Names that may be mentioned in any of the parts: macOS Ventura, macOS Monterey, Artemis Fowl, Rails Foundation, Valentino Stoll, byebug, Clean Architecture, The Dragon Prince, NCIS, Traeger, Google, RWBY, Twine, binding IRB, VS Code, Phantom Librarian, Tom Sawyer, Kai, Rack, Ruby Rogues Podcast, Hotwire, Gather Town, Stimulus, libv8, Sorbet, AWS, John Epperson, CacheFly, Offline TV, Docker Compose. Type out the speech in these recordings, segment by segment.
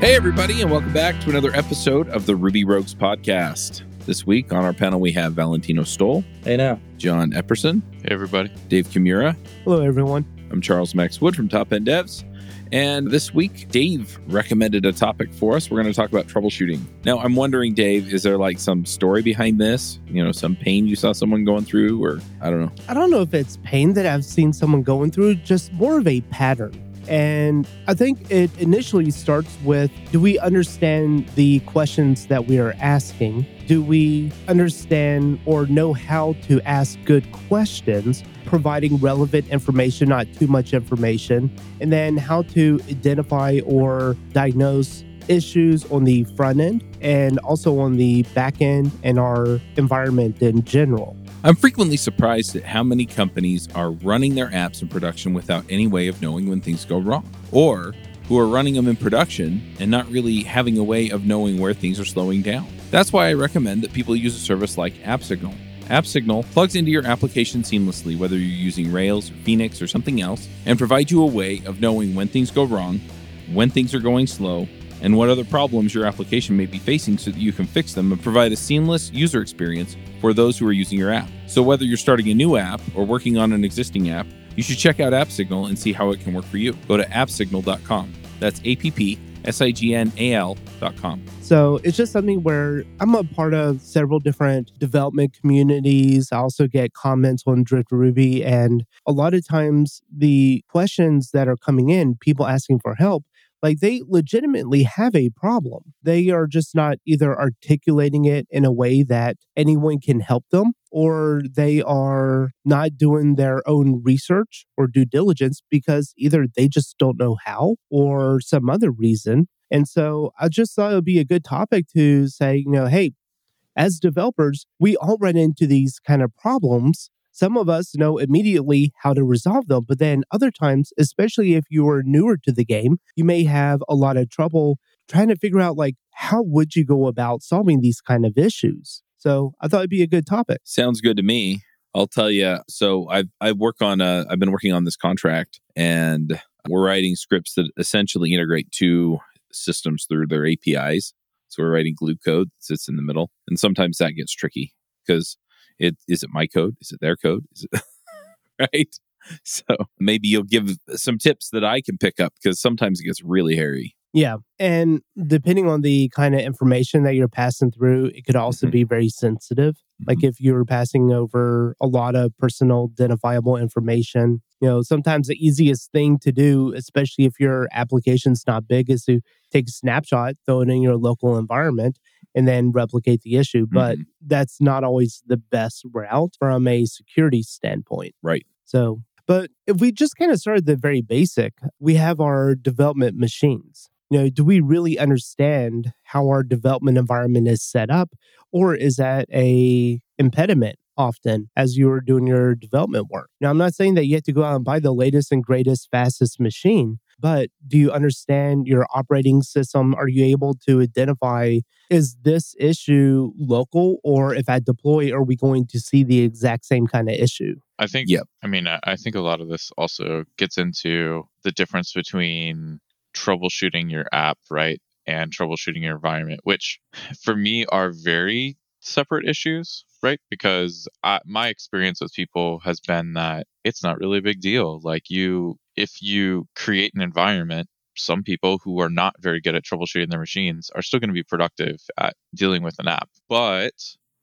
Hey, everybody, and welcome back to another episode of the Ruby Rogues Podcast. This week on our panel, we have Valentino Stoll. Hey, now. John Epperson. Hey, everybody. Dave Kimura. Hello, everyone. I'm Charles Max Wood from Top End Devs. And this week, Dave recommended a topic for us. We're going to talk about troubleshooting. Now, I'm wondering, Dave, is there like some story behind this? You know, some pain you saw someone going through, or I don't know. I don't know if it's pain that I've seen someone going through, just more of a pattern. And I think it initially starts with, do we understand the questions that we are asking? Do we understand or know how to ask good questions, providing relevant information, not too much information, and then how to identify or diagnose issues on the front end and also on the back end and our environment in general. I'm frequently surprised at how many companies are running their apps in production without any way of knowing when things go wrong, or who are running them in production and not really having a way of knowing where things are slowing down. That's why I recommend that people use a service like AppSignal. AppSignal plugs into your application seamlessly, whether you're using Rails, or Phoenix, or something else, and provides you a way of knowing when things go wrong, when things are going slow, and what other problems your application may be facing so that you can fix them and provide a seamless user experience for those who are using your app. So whether you're starting a new app or working on an existing app, you should check out AppSignal and see how it can work for you. Go to appsignal.com. That's AppSignal.com. So it's just something where I'm a part of several different development communities. I also get comments on Drift Ruby. And a lot of times the questions that are coming in, people asking for help, like they legitimately have a problem. They are just not either articulating it in a way that anyone can help them, or they are not doing their own research or due diligence because either they just don't know how or some other reason. And so I just thought it would be a good topic to say, you know, hey, as developers, we all run into these kind of problems. Some of us know immediately how to resolve them, but then other times, especially if you are newer to the game, you may have a lot of trouble trying to figure out, like, how would you go about solving these kind of issues? So I thought it'd be a good topic. Sounds good to me. I'll tell you. So I've been working on this contract, and we're writing scripts that essentially integrate two systems through their APIs. So we're writing glue code that sits in the middle, and sometimes that gets tricky because Is it my code? Is it their code? Is it right? So maybe you'll give some tips that I can pick up because sometimes it gets really hairy. Yeah. And depending on the kind of information that you're passing through, it could also be very sensitive. Mm-hmm. Like if you're passing over a lot of personal identifiable information, you know, sometimes the easiest thing to do, especially if your application's not big, is to take a snapshot, throw it in your local environment, and then replicate the issue. But that's not always the best route from a security standpoint. Right. So, but if we just kind of start at the very basic, we have our development machines. You know, do we really understand how our development environment is set up? Or is that a impediment often as you're doing your development work? Now, I'm not saying that you have to go out and buy the latest and greatest, fastest machine. But do you understand your operating system? Are you able to identify, is this issue local? Or if I deploy, are we going to see the exact same kind of issue? I think, I mean, I think a lot of this also gets into the difference between troubleshooting your app, right? And troubleshooting your environment, which for me are very separate issues, right? Because my experience with people has been that it's not really a big deal. Like if you create an environment, some people who are not very good at troubleshooting their machines are still going to be productive at dealing with an app. But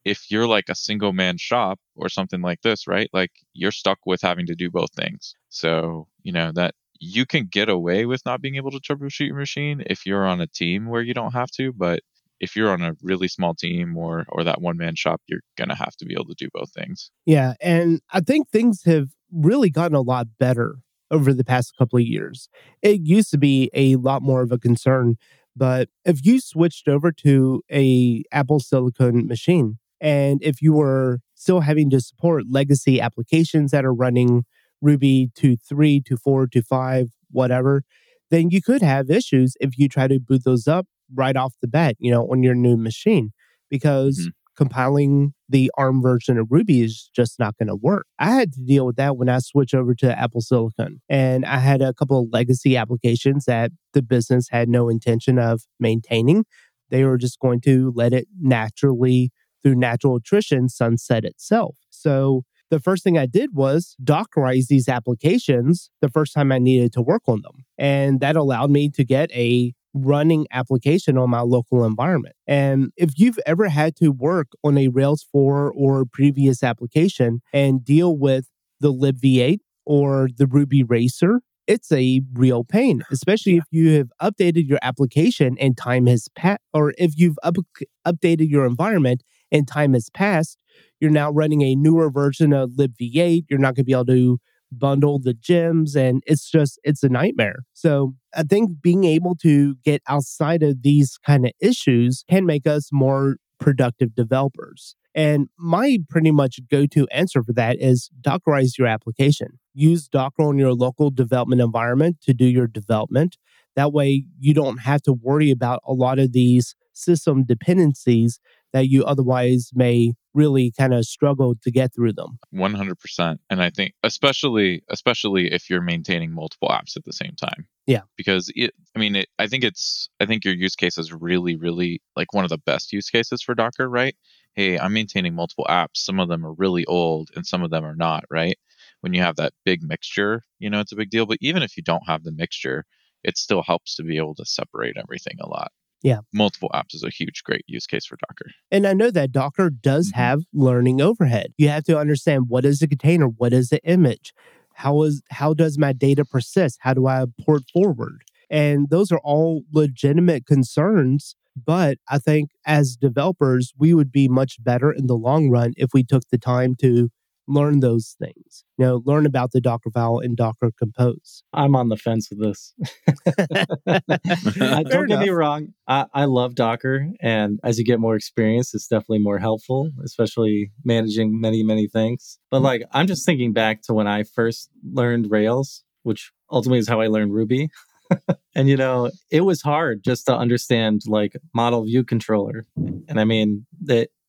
if you're like a single man shop or something like this, right? Like you're stuck with having to do both things. So, you know, that you can get away with not being able to troubleshoot your machine if you're on a team where you don't have to. But if you're on a really small team or that one man shop, you're going to have to be able to do both things. Yeah. And I think things have really gotten a lot better over the past couple of years. It used to be a lot more of a concern, but if you switched over to a Apple Silicon machine, and if you were still having to support legacy applications that are running Ruby 2.3, 2.4, 2.5, whatever, then you could have issues if you try to boot those up right off the bat, you know, on your new machine, because compiling the ARM version of Ruby is just not going to work. I had to deal with that when I switched over to Apple Silicon. And I had a couple of legacy applications that the business had no intention of maintaining. They were just going to let it naturally, through natural attrition, sunset itself. So the first thing I did was Dockerize these applications the first time I needed to work on them. And that allowed me to get a running application on my local environment. And if you've ever had to work on a Rails 4 or previous application and deal with the libv8 or the Ruby Racer, it's a real pain, especially if you have updated your application and time has passed, or if you've updated your environment and time has passed, you're now running a newer version of libv8. You're not going to be able to bundle the gems, and it's a nightmare. So I think being able to get outside of these kind of issues can make us more productive developers. And my pretty much go-to answer for that is Dockerize your application. Use Docker on your local development environment to do your development. That way you don't have to worry about a lot of these system dependencies that you otherwise may really kind of struggle to get through them. 100%. And I think especially if you're maintaining multiple apps at the same time. Yeah. Because I think your use case is really, really like one of the best use cases for Docker, right? Hey, I'm maintaining multiple apps. Some of them are really old and some of them are not, right? When you have that big mixture, it's a big deal. But even if you don't have the mixture, it still helps to be able to separate everything a lot. Yeah. Multiple apps is a huge, great use case for Docker. And I know that Docker does have learning overhead. You have to understand, what is a container? What is an image? How does my data persist? How do I port forward? And those are all legitimate concerns. But I think as developers, we would be much better in the long run if we took the time to learn those things. Learn about the Dockerfile and Docker Compose. I'm on the fence with this. Don't get me wrong. I love Docker. And as you get more experience, it's definitely more helpful, especially managing many, many things. But I'm just thinking back to when I first learned Rails, which ultimately is how I learned Ruby. And, it was hard just to understand model view controller. And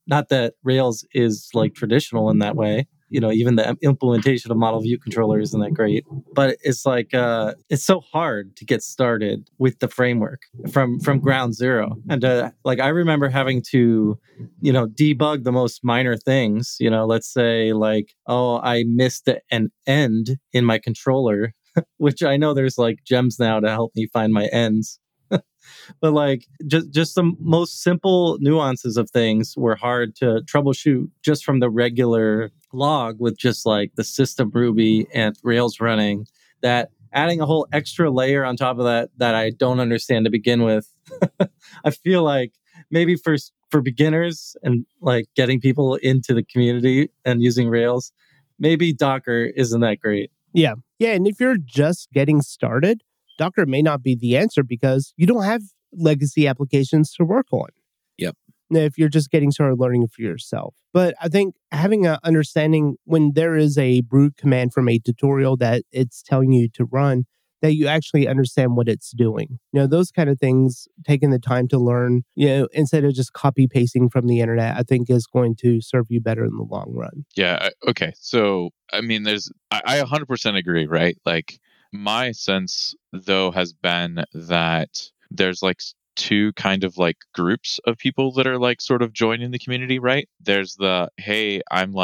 not that Rails is traditional in that way. Even the implementation of model view controller isn't that great. But it's so hard to get started with the framework from ground zero. And I remember having to, debug the most minor things. Let's say I missed an end in my controller, which I know there's gems now to help me find my ends. But just the most simple nuances of things were hard to troubleshoot just from the regular log with just the system Ruby and Rails running. That adding a whole extra layer on top of that I don't understand to begin with. I feel maybe for beginners and getting people into the community and using Rails, maybe Docker isn't that great. Yeah. Yeah. And if you're just getting started, Docker may not be the answer because you don't have legacy applications to work on. Yep. If you're just getting started learning for yourself. But I think having an understanding when there is a root command from a tutorial that it's telling you to run, that you actually understand what it's doing. Those kind of things, taking the time to learn, instead of just copy pasting from the internet, I think is going to serve you better in the long run. Yeah. Okay. So, I 100% agree, right? My sense, though, has been that there's two kind of groups of people that are sort of joining the community, right? There's the, hey, I'm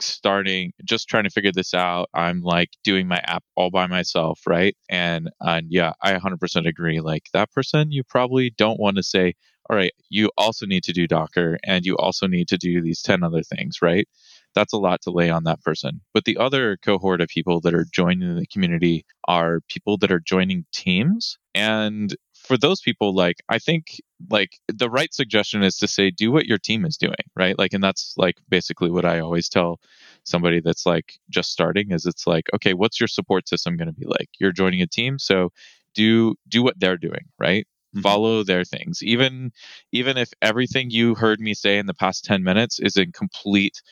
starting, just trying to figure this out. I'm doing my app all by myself, right? And yeah, I 100% agree. That person, you probably don't want to say, all right, you also need to do Docker and you also need to do these 10 other things, right? That's a lot to lay on that person. But the other cohort of people that are joining the community are people that are joining teams. And for those people, I think the right suggestion is to say, do what your team is doing, right? And that's basically what I always tell somebody that's just starting is it's okay, what's your support system going to be like? You're joining a team, so do what they're doing, right? Follow their things. Even if everything you heard me say in the past 10 minutes is in complete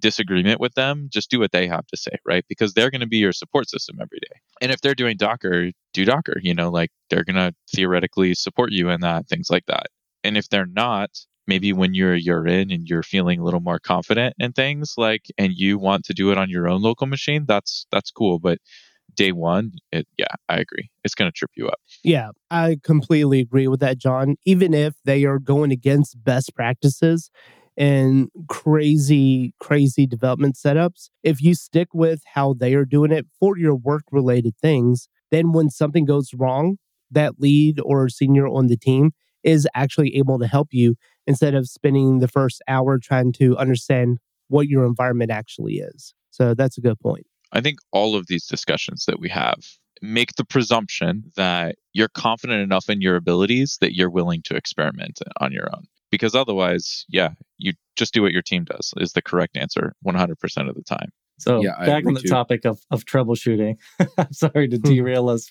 disagreement with them, just do what they have to say, right? Because they're going to be your support system every day. And if they're doing Docker, do Docker, they're going to theoretically support you in that, things like that. And if they're not, maybe when you're in and you're feeling a little more confident in things, like, and you want to do it on your own local machine, that's cool. But day one, I agree. It's going to trip you up. Yeah, I completely agree with that, John. Even if they are going against best practices and crazy development setups, if you stick with how they are doing it for your work-related things, then when something goes wrong, that lead or senior on the team is actually able to help you instead of spending the first hour trying to understand what your environment actually is. So that's a good point. I think all of these discussions that we have make the presumption that you're confident enough in your abilities that you're willing to experiment on your own. Because otherwise, you just do what your team does is the correct answer 100% of the time. So back on the topic of troubleshooting, I'm sorry to derail us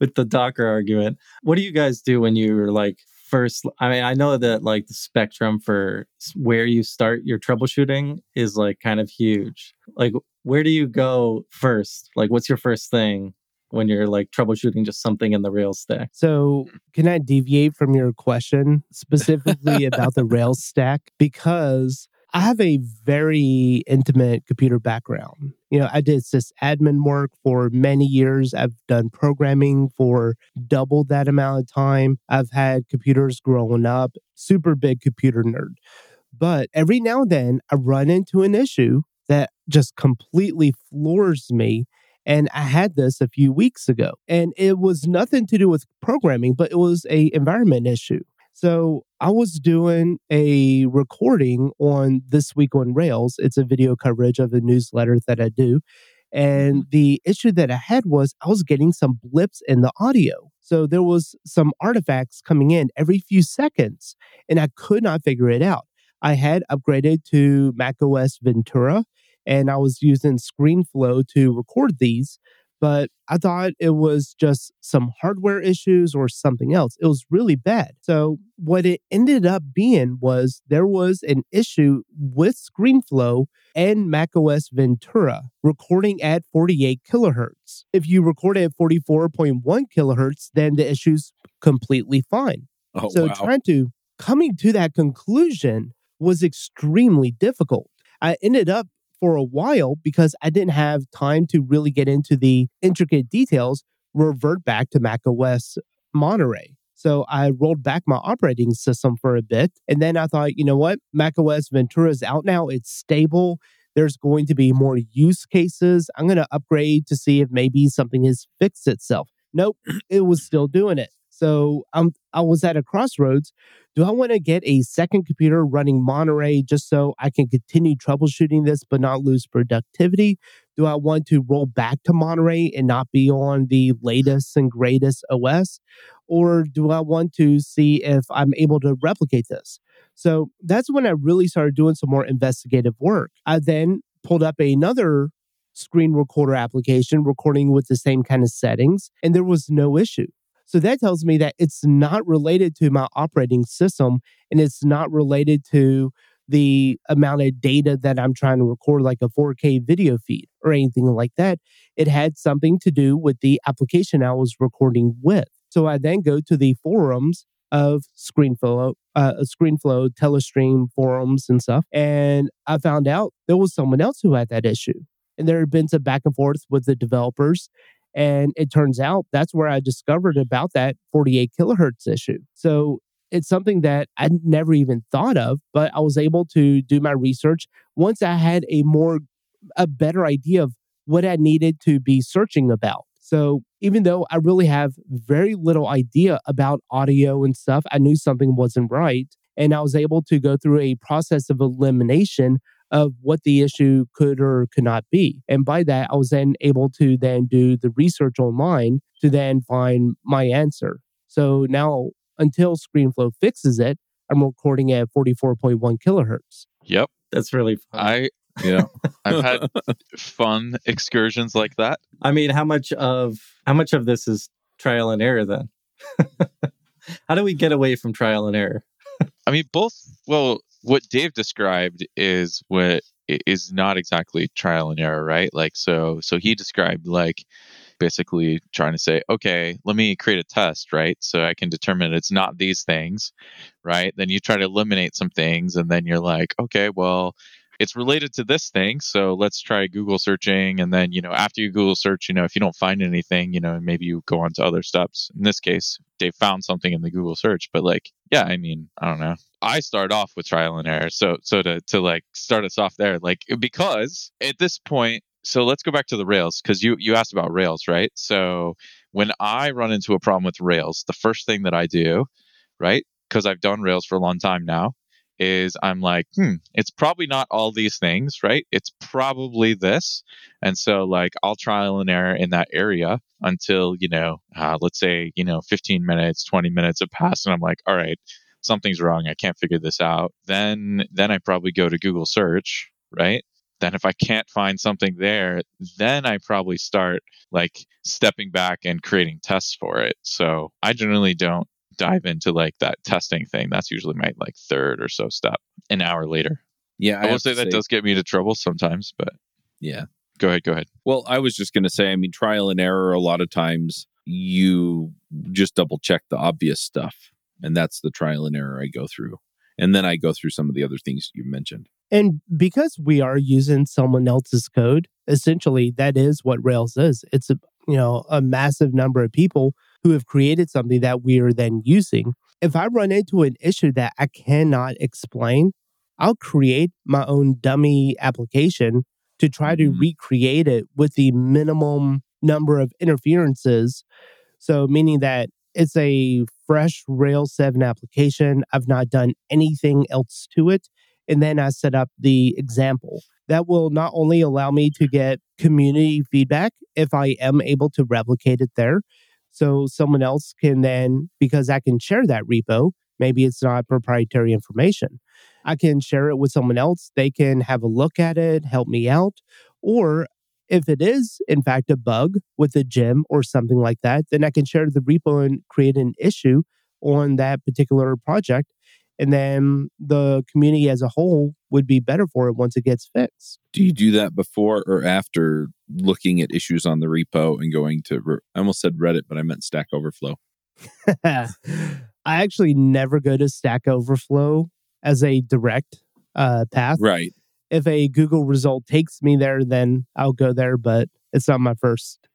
with the Docker argument. What do you guys do when you're like first? I mean, I know that like the spectrum for where you start your troubleshooting is like kind of huge. Like, where do you go first? Like, what's your first thing when you're like troubleshooting just something in the Rails stack? So can I deviate from your question specifically about the Rails stack? Because I have a very intimate computer background. You know, I did sysadmin work for many years. I've done programming for double that amount of time. I've had computers growing up, super big computer nerd. But every now and then, I run into an issue that just completely floors me. And I had this a few weeks ago. And it was nothing to do with programming, but it was an environment issue. So I was doing a recording on This Week on Rails. It's a video coverage of a newsletter that I do. And the issue that I had was I was getting some blips in the audio. So there was some artifacts coming in every few seconds, and I could not figure it out. I had upgraded to macOS Ventura, and I was using ScreenFlow to record these. But I thought it was just some hardware issues or something else. It was really bad. So what it ended up being was there was an issue with ScreenFlow and macOS Ventura recording at 48 kilohertz. If you record at 44.1 kilohertz, then the issue's completely fine. Oh, so wow. Coming to that conclusion was extremely difficult. I ended up for a while, because I didn't have time to really get into the intricate details, revert back to macOS Monterey. So I rolled back my operating system for a bit. And then I thought, you know what? macOS Ventura is out now. It's stable. There's going to be more use cases. I'm going to upgrade to see if maybe something has fixed itself. Nope, it was still doing it. So I was at a crossroads. Do I want to get a second computer running Monterey just so I can continue troubleshooting this but not lose productivity? Do I want to roll back to Monterey and not be on the latest and greatest OS? Or do I want to see if I'm able to replicate this? So that's when I really started doing some more investigative work. I then pulled up another screen recorder application recording with the same kind of settings, and there was no issue. So that tells me that it's not related to my operating system, and it's not related to the amount of data that I'm trying to record, like a 4K video feed or anything like that. It had something to do with the application I was recording with. So I then go to the forums of ScreenFlow, Telestream forums and stuff, and I found out there was someone else who had that issue. And there had been some back and forth with the developers. And it turns out that's where I discovered about that 48 kilohertz issue. So it's something that I never even thought of, but I was able to do my research once I had a better idea of what I needed to be searching about. So even though I really have very little idea about audio and stuff, I knew something wasn't right. And I was able to go through a process of elimination of what the issue could or could not be. And by that, I was then able to then do the research online to then find my answer. So now, until ScreenFlow fixes it, I'm recording at 44.1 kilohertz. Yep. That's really fun. I've had fun excursions like that. I mean, how much of this is trial and error then? How do we get away from trial and error? I mean, what Dave described is what is not exactly trial and error, right? Like, so he described like basically trying to say, okay, let me create a test, right? So I can determine it's not these things, right? Then you try to eliminate some things, and then you're like, okay, well, it's related to this thing, so let's try Google searching. And then, after you Google search, if you don't find anything, maybe you go on to other steps. In this case, they found something in the Google search, but I don't know. I start off with trial and error. So to start us off there, because at this point, so let's go back to the Rails, because you asked about Rails, right? So when I run into a problem with Rails, the first thing that I do, right, because I've done Rails for a long time now, is I'm like, it's probably not all these things, right? It's probably this. And so I'll trial and error in that area until, let's say, 15 minutes, 20 minutes have passed. And I'm like, all right, something's wrong. I can't figure this out. Then I probably go to Google search, right? Then if I can't find something there, then I probably start stepping back and creating tests for it. So I generally don't dive into that testing thing. That's usually my third or so step, an hour later. Yeah, I will say that does get me into trouble sometimes, but yeah, go ahead. Well, I was just going to say, trial and error, a lot of times you just double check the obvious stuff, and that's the trial and error I go through. And then I go through some of the other things you mentioned. And because we are using someone else's code, essentially that is what Rails is. It's a massive number of people who have created something that we are then using. If I run into an issue that I cannot explain, I'll create my own dummy application to try to recreate it with the minimum number of interferences. So meaning that it's a fresh Rails 7 application. I've not done anything else to it. And then I set up the example. That will not only allow me to get community feedback if I am able to replicate it there, so someone else can then, because I can share that repo, maybe it's not proprietary information, I can share it with someone else. They can have a look at it, help me out. Or if it is, in fact, a bug with a gem or something like that, then I can share the repo and create an issue on that particular project. And then the community as a whole would be better for it once it gets fixed. Do you do that before or after looking at issues on the repo and going to, I almost said Reddit, but I meant Stack Overflow? I actually never go to Stack Overflow as a direct path. Right. If a Google result takes me there, then I'll go there, but it's not my first.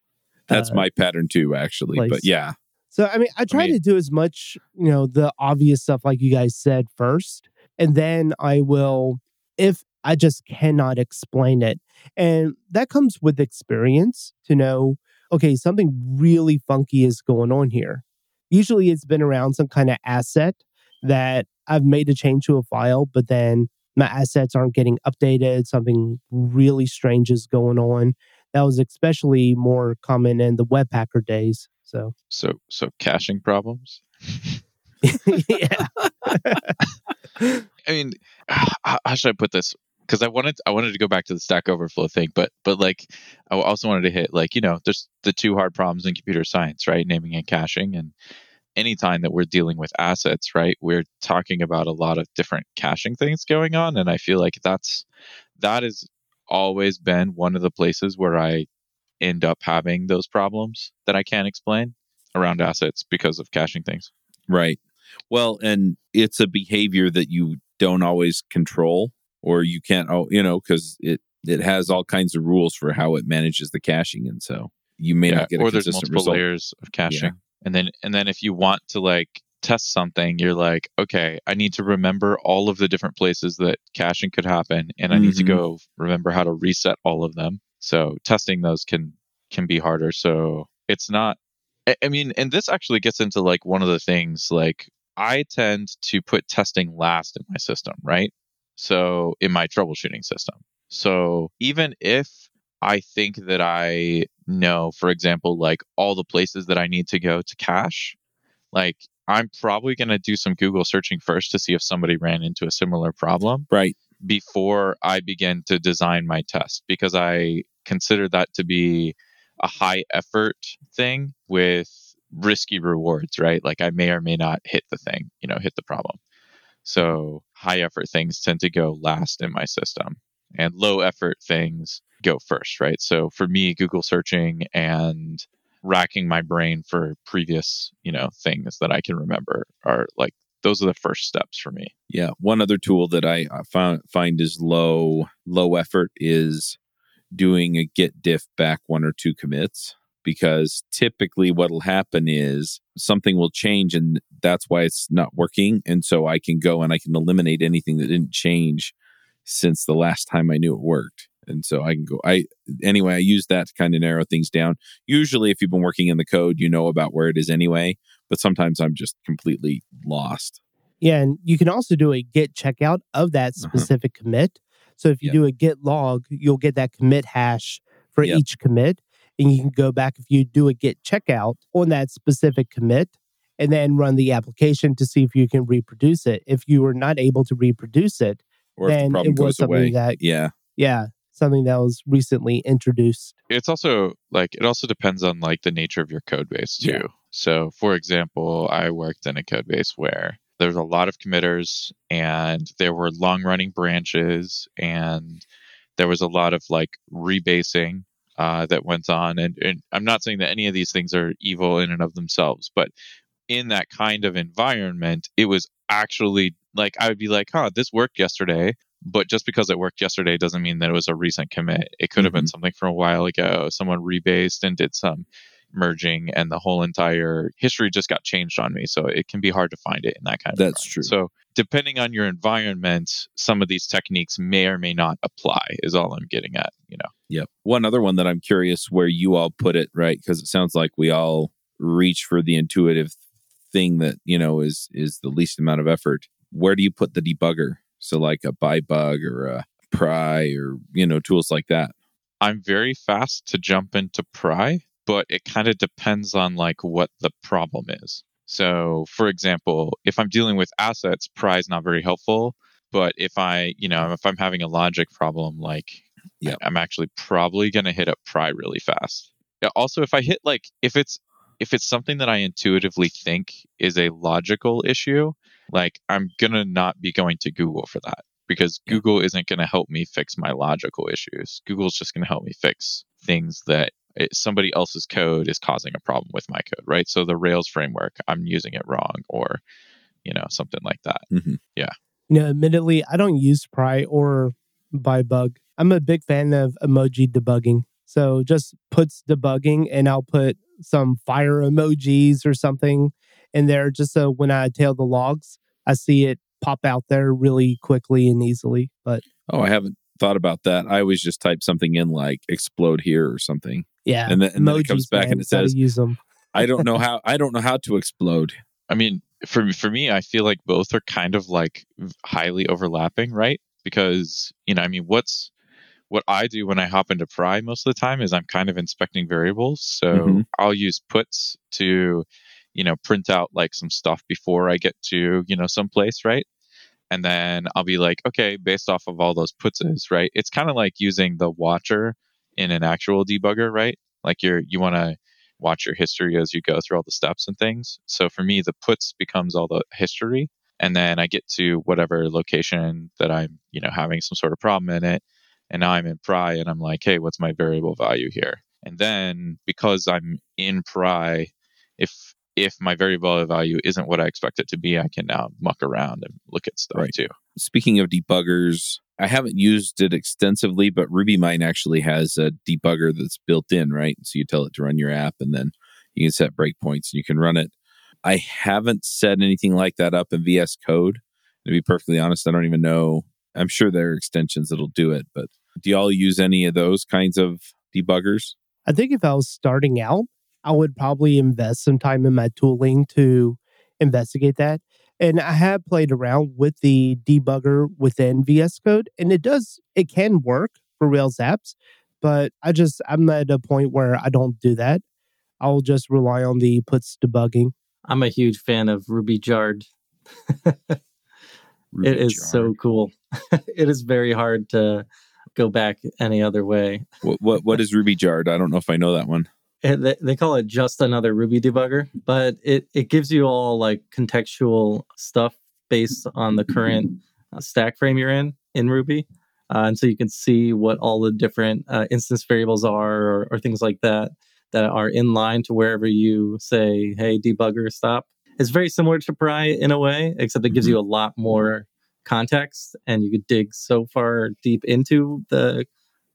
That's my pattern too, actually. Place. But yeah. So, I try to do as much, the obvious stuff like you guys said first, and then I will, if I just cannot explain it. And that comes with experience to know, okay, something really funky is going on here. Usually it's been around some kind of asset that I've made a change to a file, but then my assets aren't getting updated. Something really strange is going on. That was especially more common in the Webpacker days. So caching problems? Yeah. How should I put this? Because I wanted to go back to the Stack Overflow thing, but I also wanted to hit there's the two hard problems in computer science, right? Naming and caching. And anytime that we're dealing with assets, right, we're talking about a lot of different caching things going on. And I feel like that has always been one of the places where I end up having those problems that I can't explain around assets because of caching things. Right. Well, and it's a behavior that you don't always control, or you can't, because it has all kinds of rules for how it manages the caching. And so you may not get a consistent result. Or there's multiple layers of caching. Yeah. And then if you want to test something, you're like, okay, I need to remember all of the different places that caching could happen, and I need to go remember how to reset all of them. So testing those can be harder. So it's not, and this actually gets into one of the things, I tend to put testing last in my system, right? So in my troubleshooting system. So even if I think that I know, for example, all the places that I need to go to cache, I'm probably going to do some Google searching first to see if somebody ran into a similar problem. Right. Before I begin to design my test, because I consider that to be a high effort thing with risky rewards, right? I may or may not hit the thing, hit the problem. So high effort things tend to go last in my system, and low effort things go first, right? So for me, Google searching and racking my brain for previous, things that I can remember are like, those are the first steps for me. Yeah. One other tool that I find is low effort is doing a git diff back one or two commits, because typically what'll happen is something will change and that's why it's not working. And so I can go and I can eliminate anything that didn't change since the last time I knew it worked. And so I can go, I use that to kind of narrow things down. Usually if you've been working in the code, you know about where it is anyway, but sometimes I'm just completely lost. Yeah. And you can also do a git checkout of that specific commit. So if you do a git log, you'll get that commit hash for each commit. And you can go back if you do a git checkout on that specific commit and then run the application to see if you can reproduce it. If you were not able to reproduce it, or then if the problem goes away. Something that was recently introduced. It's also it depends on the nature of your code base too. Yeah. So for example, I worked in a code base where there's a lot of committers and there were long running branches and there was a lot of rebasing that went on. And I'm not saying that any of these things are evil in and of themselves, but in that kind of environment, it was actually I would be this worked yesterday. But just because it worked yesterday doesn't mean that it was a recent commit. It could have been something from a while ago. Someone rebased and did some merging and the whole entire history just got changed on me. So it can be hard to find it in that kind of environment. That's true. So depending on your environment, some of these techniques may or may not apply is all I'm getting at, Yep. One other one that I'm curious where you all put it, right? Because it sounds like we all reach for the intuitive thing that, is the least amount of effort. Where do you put the debugger? So a byebug or a Pry or, tools like that. I'm very fast to jump into Pry, but it kind of depends on what the problem is. So for example, if I'm dealing with assets, Pry is not very helpful. But if I'm having a logic problem, I'm actually probably going to hit up Pry really fast. Also, if I hit if it's something that I intuitively think is a logical issue, I'm going to not be going to Google for that, because Google isn't going to help me fix my logical issues. Google's just going to help me fix things that somebody else's code is causing a problem with my code, right? So the Rails framework, I'm using it wrong or, something like that. Mm-hmm. Yeah. Admittedly, I don't use Pry or byebug. I'm a big fan of emoji debugging. So just puts debugging and I'll put some fire emojis or something in there just so when I tail the logs, I see it pop out there really quickly and easily. But I haven't thought about that. I always just type something in explode here or something. Yeah. And then it comes back and it says, use them. I don't know how to explode. I mean, for me, I feel like both are kind of highly overlapping, right? Because, what I do when I hop into Pry most of the time is I'm kind of inspecting variables. So I'll use puts to, print out some stuff before I get to, someplace, right? And then I'll be okay, based off of all those putses, right? It's kind of like using the watcher in an actual debugger, right? You want to watch your history as you go through all the steps and things. So for me, the puts becomes all the history. And then I get to whatever location that I'm, having some sort of problem in it. And now I'm in Pry and I'm hey, what's my variable value here? And then because I'm in Pry, if my variable value isn't what I expect it to be, I can now muck around and look at stuff too. Speaking of debuggers, I haven't used it extensively, but RubyMine actually has a debugger that's built in, right? So you tell it to run your app and then you can set breakpoints and you can run it. I haven't set anything like that up in VS Code. To be perfectly honest, I don't even know. I'm sure there are extensions that'll do it, but do y'all use any of those kinds of debuggers? I think if I was starting out, I would probably invest some time in my tooling to investigate that. And I have played around with the debugger within VS Code, and it can work for Rails apps, but I'm at a point where I don't do that. I'll just rely on the puts debugging. I'm a huge fan of Ruby Jard. It is so cool. It is very hard to go back any other way. What is Ruby Jard? I don't know if I know that one. They call it just another Ruby debugger, but it gives you all contextual stuff based on the current stack frame you're in Ruby. And so you can see what all the different instance variables are or things like that that are in line to wherever you say, hey, debugger, stop. It's very similar to Pry in a way, except it gives you a lot more context, and you could dig so far deep into the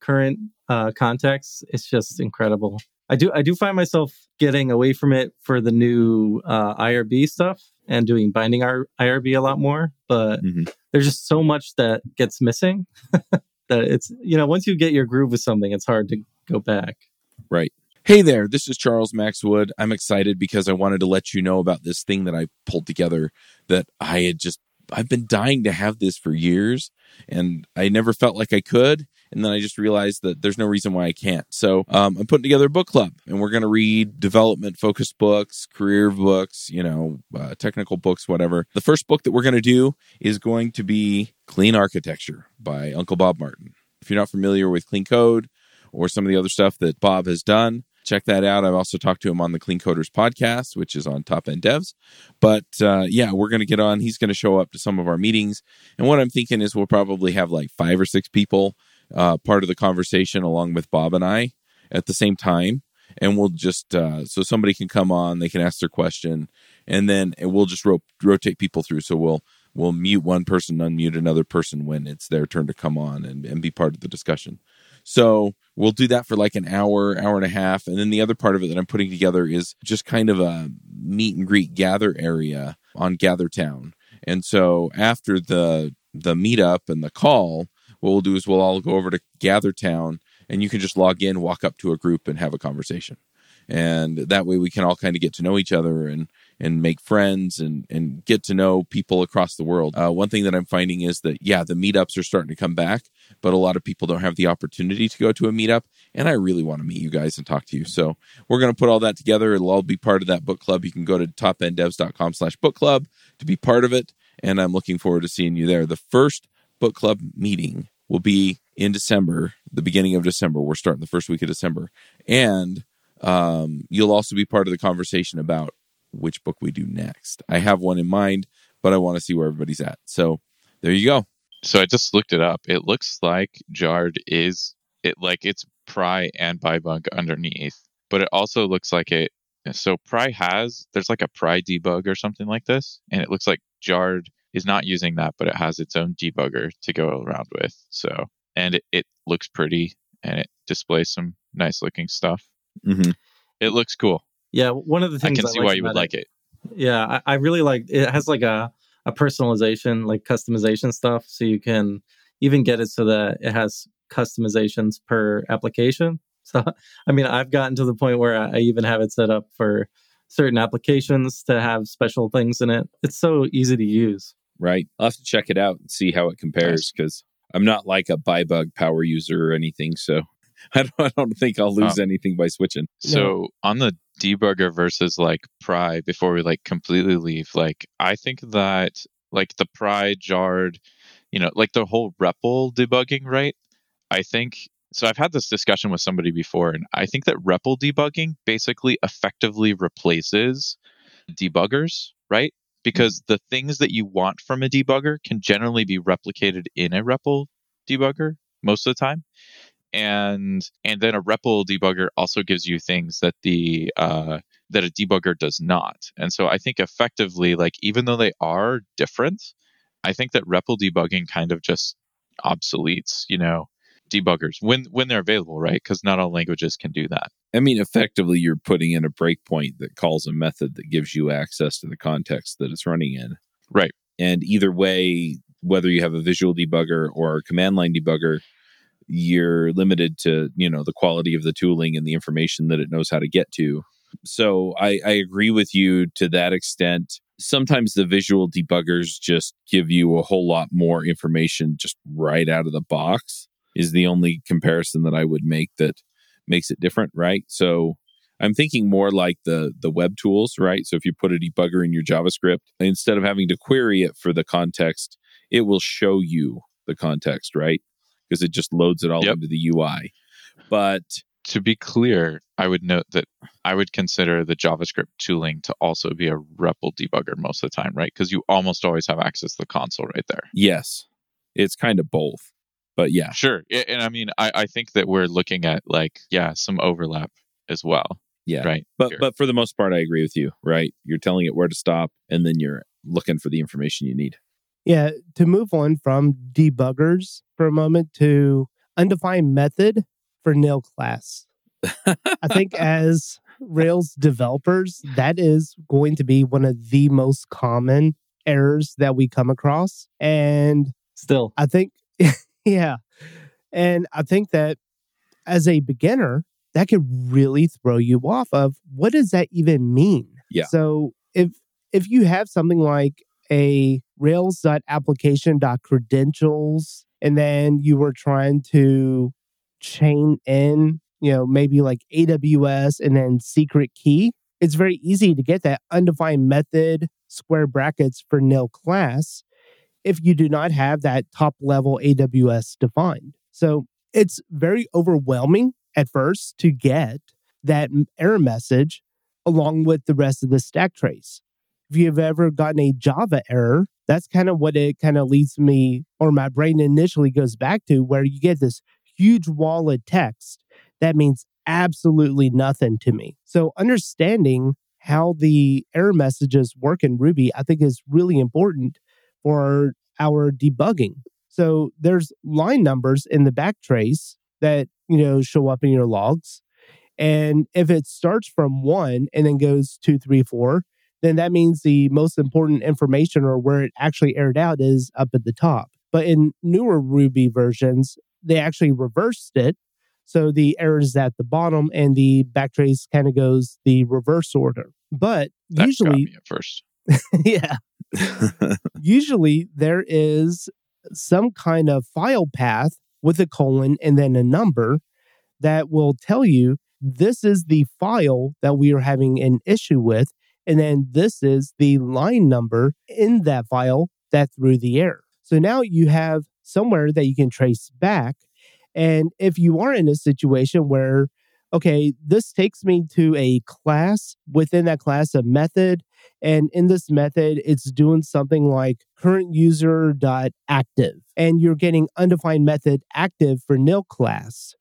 current context. It's just incredible. I do find myself getting away from it for the new IRB stuff and doing binding IRB a lot more, but there's just so much that gets missing that it's, you know, once you get your groove with something, it's hard to go back. Right. Hey there, this is Charles Max Wood. I'm excited because I wanted to let you know about this thing that I pulled together that I've been dying to have this for years, and I never felt like I could. And then I just realized that there's no reason why I can't. So I'm putting together a book club, and we're going to read development-focused books, career books, technical books, whatever. The first book that we're going to do is going to be Clean Architecture by Uncle Bob Martin. If you're not familiar with Clean Code or some of the other stuff that Bob has done, check that out. I've also talked to him on the Clean Coders podcast, which is on Top End Devs. But we're going to get on. He's going to show up to some of our meetings. And what I'm thinking is we'll probably have like 5 or 6 people part of the conversation along with Bob and I at the same time. And we'll just, so somebody can come on, they can ask their question, and then we'll just rotate people through. So we'll mute one person, unmute another person when it's their turn to come on and be part of the discussion. So we'll do that for like an hour, hour and a half. And then the other part of it that I'm putting together is just kind of a meet and greet gather area on Gather Town. And so after the meetup and the call, what we'll do is we'll all go over to Gather Town, and you can just log in, walk up to a group, and have a conversation. And that way we can all kind of get to know each other and make friends and get to know people across the world. One thing that I'm finding is that, the meetups are starting to come back, but a lot of people don't have the opportunity to go to a meetup. And I really want to meet you guys and talk to you. So we're going to put all that together. It'll all be part of that book club. You can go to topenddevs.com/book club to be part of it. And I'm looking forward to seeing you there. The first book club meeting will be in December, the beginning of December. We're starting the first week of December. And you'll also be part of the conversation about which book we do next. I have one in mind, but I want to see where everybody's at. So there you go. So I just looked it up. It looks like Jard is it's Pry and byebug underneath, but it also looks like it. So Pry there's like a Pry debug or something like this. And it looks like Jard is not using that, but it has its own debugger to go around with. So, and it looks pretty, and it displays some nice looking stuff. Mm-hmm. It looks cool. Yeah, one of the things I can see why you would like it. Yeah, I really like it. Has like a personalization, like customization stuff, so you can even get it so that it has customizations per application. So, I mean, I've gotten to the point where I even have it set up for certain applications to have special things in it. It's so easy to use. Right. I'll have to check it out and see how it compares, because I'm not like a byebug power user or anything, so I don't think I'll lose anything by switching. So on the debugger versus like Pry, before we like completely leave, like I think that like the Pry Jard, like the whole REPL debugging, right? I think so. I've had this discussion with somebody before, and I think that REPL debugging basically effectively replaces debuggers, right? Because the things that you want from a debugger can generally be replicated in a REPL debugger most of the time. And then a REPL debugger also gives you things that that a debugger does not. And so I think effectively, like, even though they are different, I think that REPL debugging kind of just obsoletes, debuggers when they're available, right? Because not all languages can do that. I mean, effectively, you're putting in a breakpoint that calls a method that gives you access to the context that it's running in. Right. And either way, whether you have a visual debugger or a command line debugger, you're limited to, the quality of the tooling and the information that it knows how to get to. So I agree with you to that extent. Sometimes the visual debuggers just give you a whole lot more information just right out of the box is the only comparison that I would make that makes it different, right? So I'm thinking more like the web tools, right? So if you put a debugger in your JavaScript, instead of having to query it for the context, it will show you the context, right? Because it just loads it all into the UI. But to be clear, I would note that I would consider the JavaScript tooling to also be a REPL debugger most of the time, right? Because you almost always have access to the console right there. Yes, it's kind of both. But yeah. Sure. And I mean, I think that we're looking at like, yeah, some overlap as well. Yeah. Right. But for the most part, I agree with you, right? You're telling it where to stop and then you're looking for the information you need. Yeah. To move on from debuggers for a moment to undefined method for nil class. I think as Rails developers, that is going to be one of the most common errors that we come across. And still, I think, yeah. And I think that as a beginner, that could really throw you off of what does that even mean? Yeah. So if you have something like a rails.application.credentials, and then you were trying to chain in, you know, maybe like AWS and then secret key, it's very easy to get that undefined method square brackets for nil class if you do not have that top level AWS defined. So it's very overwhelming at first to get that error message along with the rest of the stack trace. If you've ever gotten a Java error, that's kind of what it kind of leads me, or my brain initially goes back to, where you get this huge wall of text that means absolutely nothing to me. So understanding how the error messages work in Ruby, I think, is really important for our debugging. So there's line numbers in the backtrace that, you know, show up in your logs. And if it starts from 1 and then goes 2, 3, 4, then that means the most important information, or where it actually aired out, is up at the top. But in newer Ruby versions, they actually reversed it. So the error is at the bottom and the backtrace kind of goes the reverse order. But that usually... got me at first. Yeah. Usually there is some kind of file path with a colon and then a number that will tell you this is the file that we are having an issue with. And then this is the line number in that file that threw the error. So now you have somewhere that you can trace back. And if you are in a situation where, okay, this takes me to a class, within that class, a method, and in this method, it's doing something like current user.active, and you're getting undefined method active for nil class.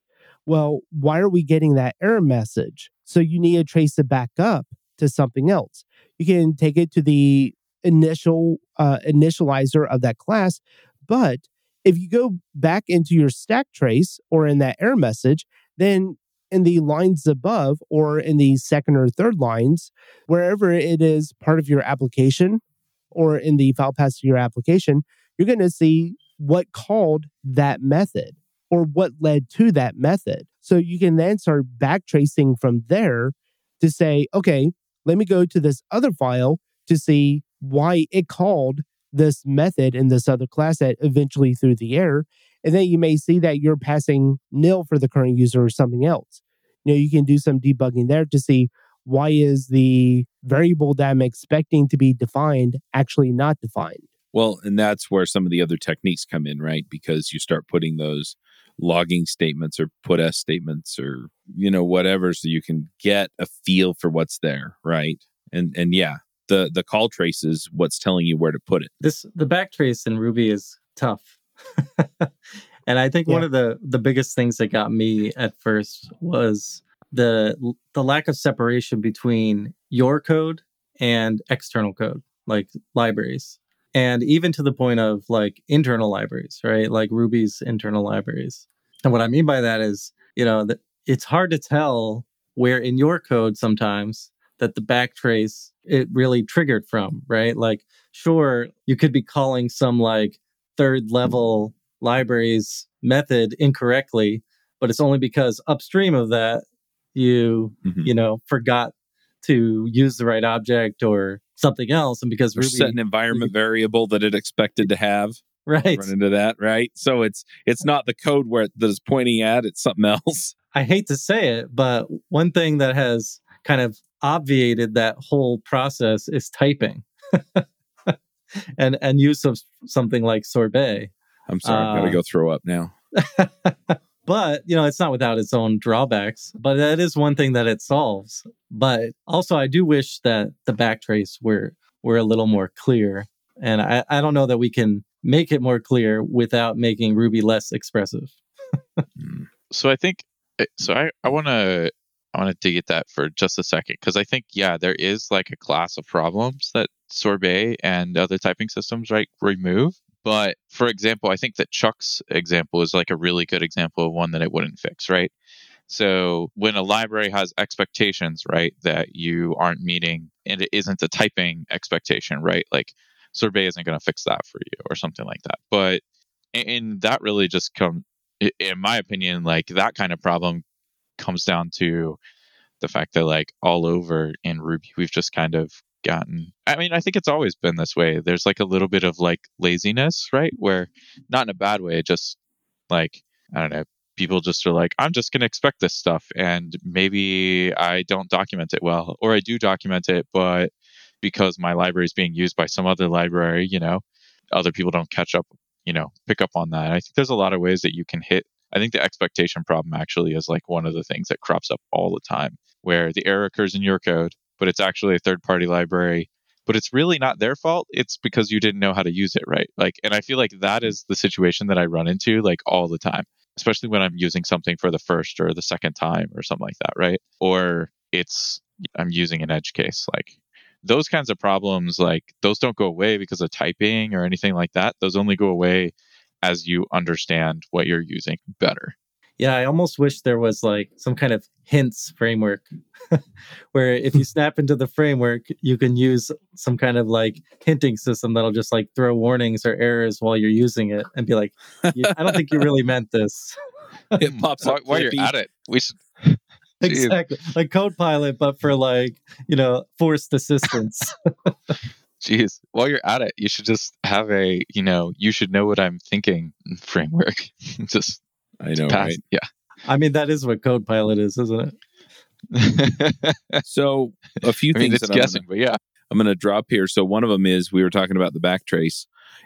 Well, why are we getting that error message? So you need to trace it back up to something else. You can take it to the initial initializer of that class, but if you go back into your stack trace or in that error message, then in the lines above or in the second or third lines, wherever it is part of your application or in the file path to your application, you're going to see what called that method or what led to that method. So you can then start backtracing from there to say, okay, let me go to this other file to see why it called this method in this other class that eventually threw the error. And then you may see that you're passing nil for the current user or something else. You know, you can do some debugging there to see why is the variable that I'm expecting to be defined actually not defined. Well, and that's where some of the other techniques come in, right? Because you start putting those logging statements or put s statements or, you know, whatever, so you can get a feel for what's there, right? And yeah, the call trace is what's telling you where to put it. The backtrace in Ruby is tough. And I think one of the biggest things that got me at first was the lack of separation between your code and external code, like libraries. And even to the point of like internal libraries, right? Like Ruby's internal libraries. And what I mean by that is, you know, that it's hard to tell where in your code sometimes that the backtrace it really triggered from, right? Like, sure, you could be calling some like third level libraries method incorrectly, but it's only because upstream of that, you, you know, forgot to use the right object or something else. And because Ruby set an environment variable that it expected to have. Right. Run into that, right? So it's not the code where that is pointing at, it's something else. I hate to say it, but one thing that has kind of obviated that whole process is typing and use of something like Sorbet. I'm sorry, I'm going to go throw up now. But, you know, it's not without its own drawbacks, but that is one thing that it solves. But also, I do wish that the backtrace were a little more clear. And I don't know that we can make it more clear without making Ruby less expressive. So I want to dig at that for just a second, because I think, yeah, there is like a class of problems that Sorbet and other typing systems, right, remove. But for example, I think that Chuck's example is like a really good example of one that it wouldn't fix, right? So when a library has expectations, right, that you aren't meeting, and it isn't a typing expectation, right? Like Sorbet isn't going to fix that for you or something like that. But, and that really just comes, in my opinion, like that kind of problem comes down to the fact that like all over in Ruby, we've just kind of gotten, I mean, I think it's always been this way. There's like a little bit of like laziness, right? Where not in a bad way, just like, I don't know, people just are like, I'm just going to expect this stuff. And maybe I don't document it well, or I do document it, but because my library is being used by some other library, you know, other people don't catch up, you know, pick up on that. And I think there's a lot of ways that you can hit. I think the expectation problem actually is like one of the things that crops up all the time, where the error occurs in your code, but it's actually a third-party library, but it's really not their fault. It's because you didn't know how to use it, right? Like, and I feel like that is the situation that I run into like all the time, especially when I'm using something for the first or the second time or something like that, right? Or it's, I'm using an edge case. Like those kinds of problems, like those don't go away because of typing or anything like that. Those only go away as you understand what you're using better. Yeah, I almost wish there was like some kind of hints framework where if you snap into the framework, you can use some kind of like hinting system that'll just like throw warnings or errors while you're using it and be like, I don't think you really meant this. It pops up while you're at it. We should... Exactly. Like Codepilot, but for like, you know, forced assistance. Jeez, while you're at it, you should just have a, you know, you should know what I'm thinking framework. Just... I know, right? Yeah. I mean, that is what Codepilot is, isn't it? So a few things it's that guessing, but yeah, I'm going to drop here. So one of them is we were talking about the backtrace,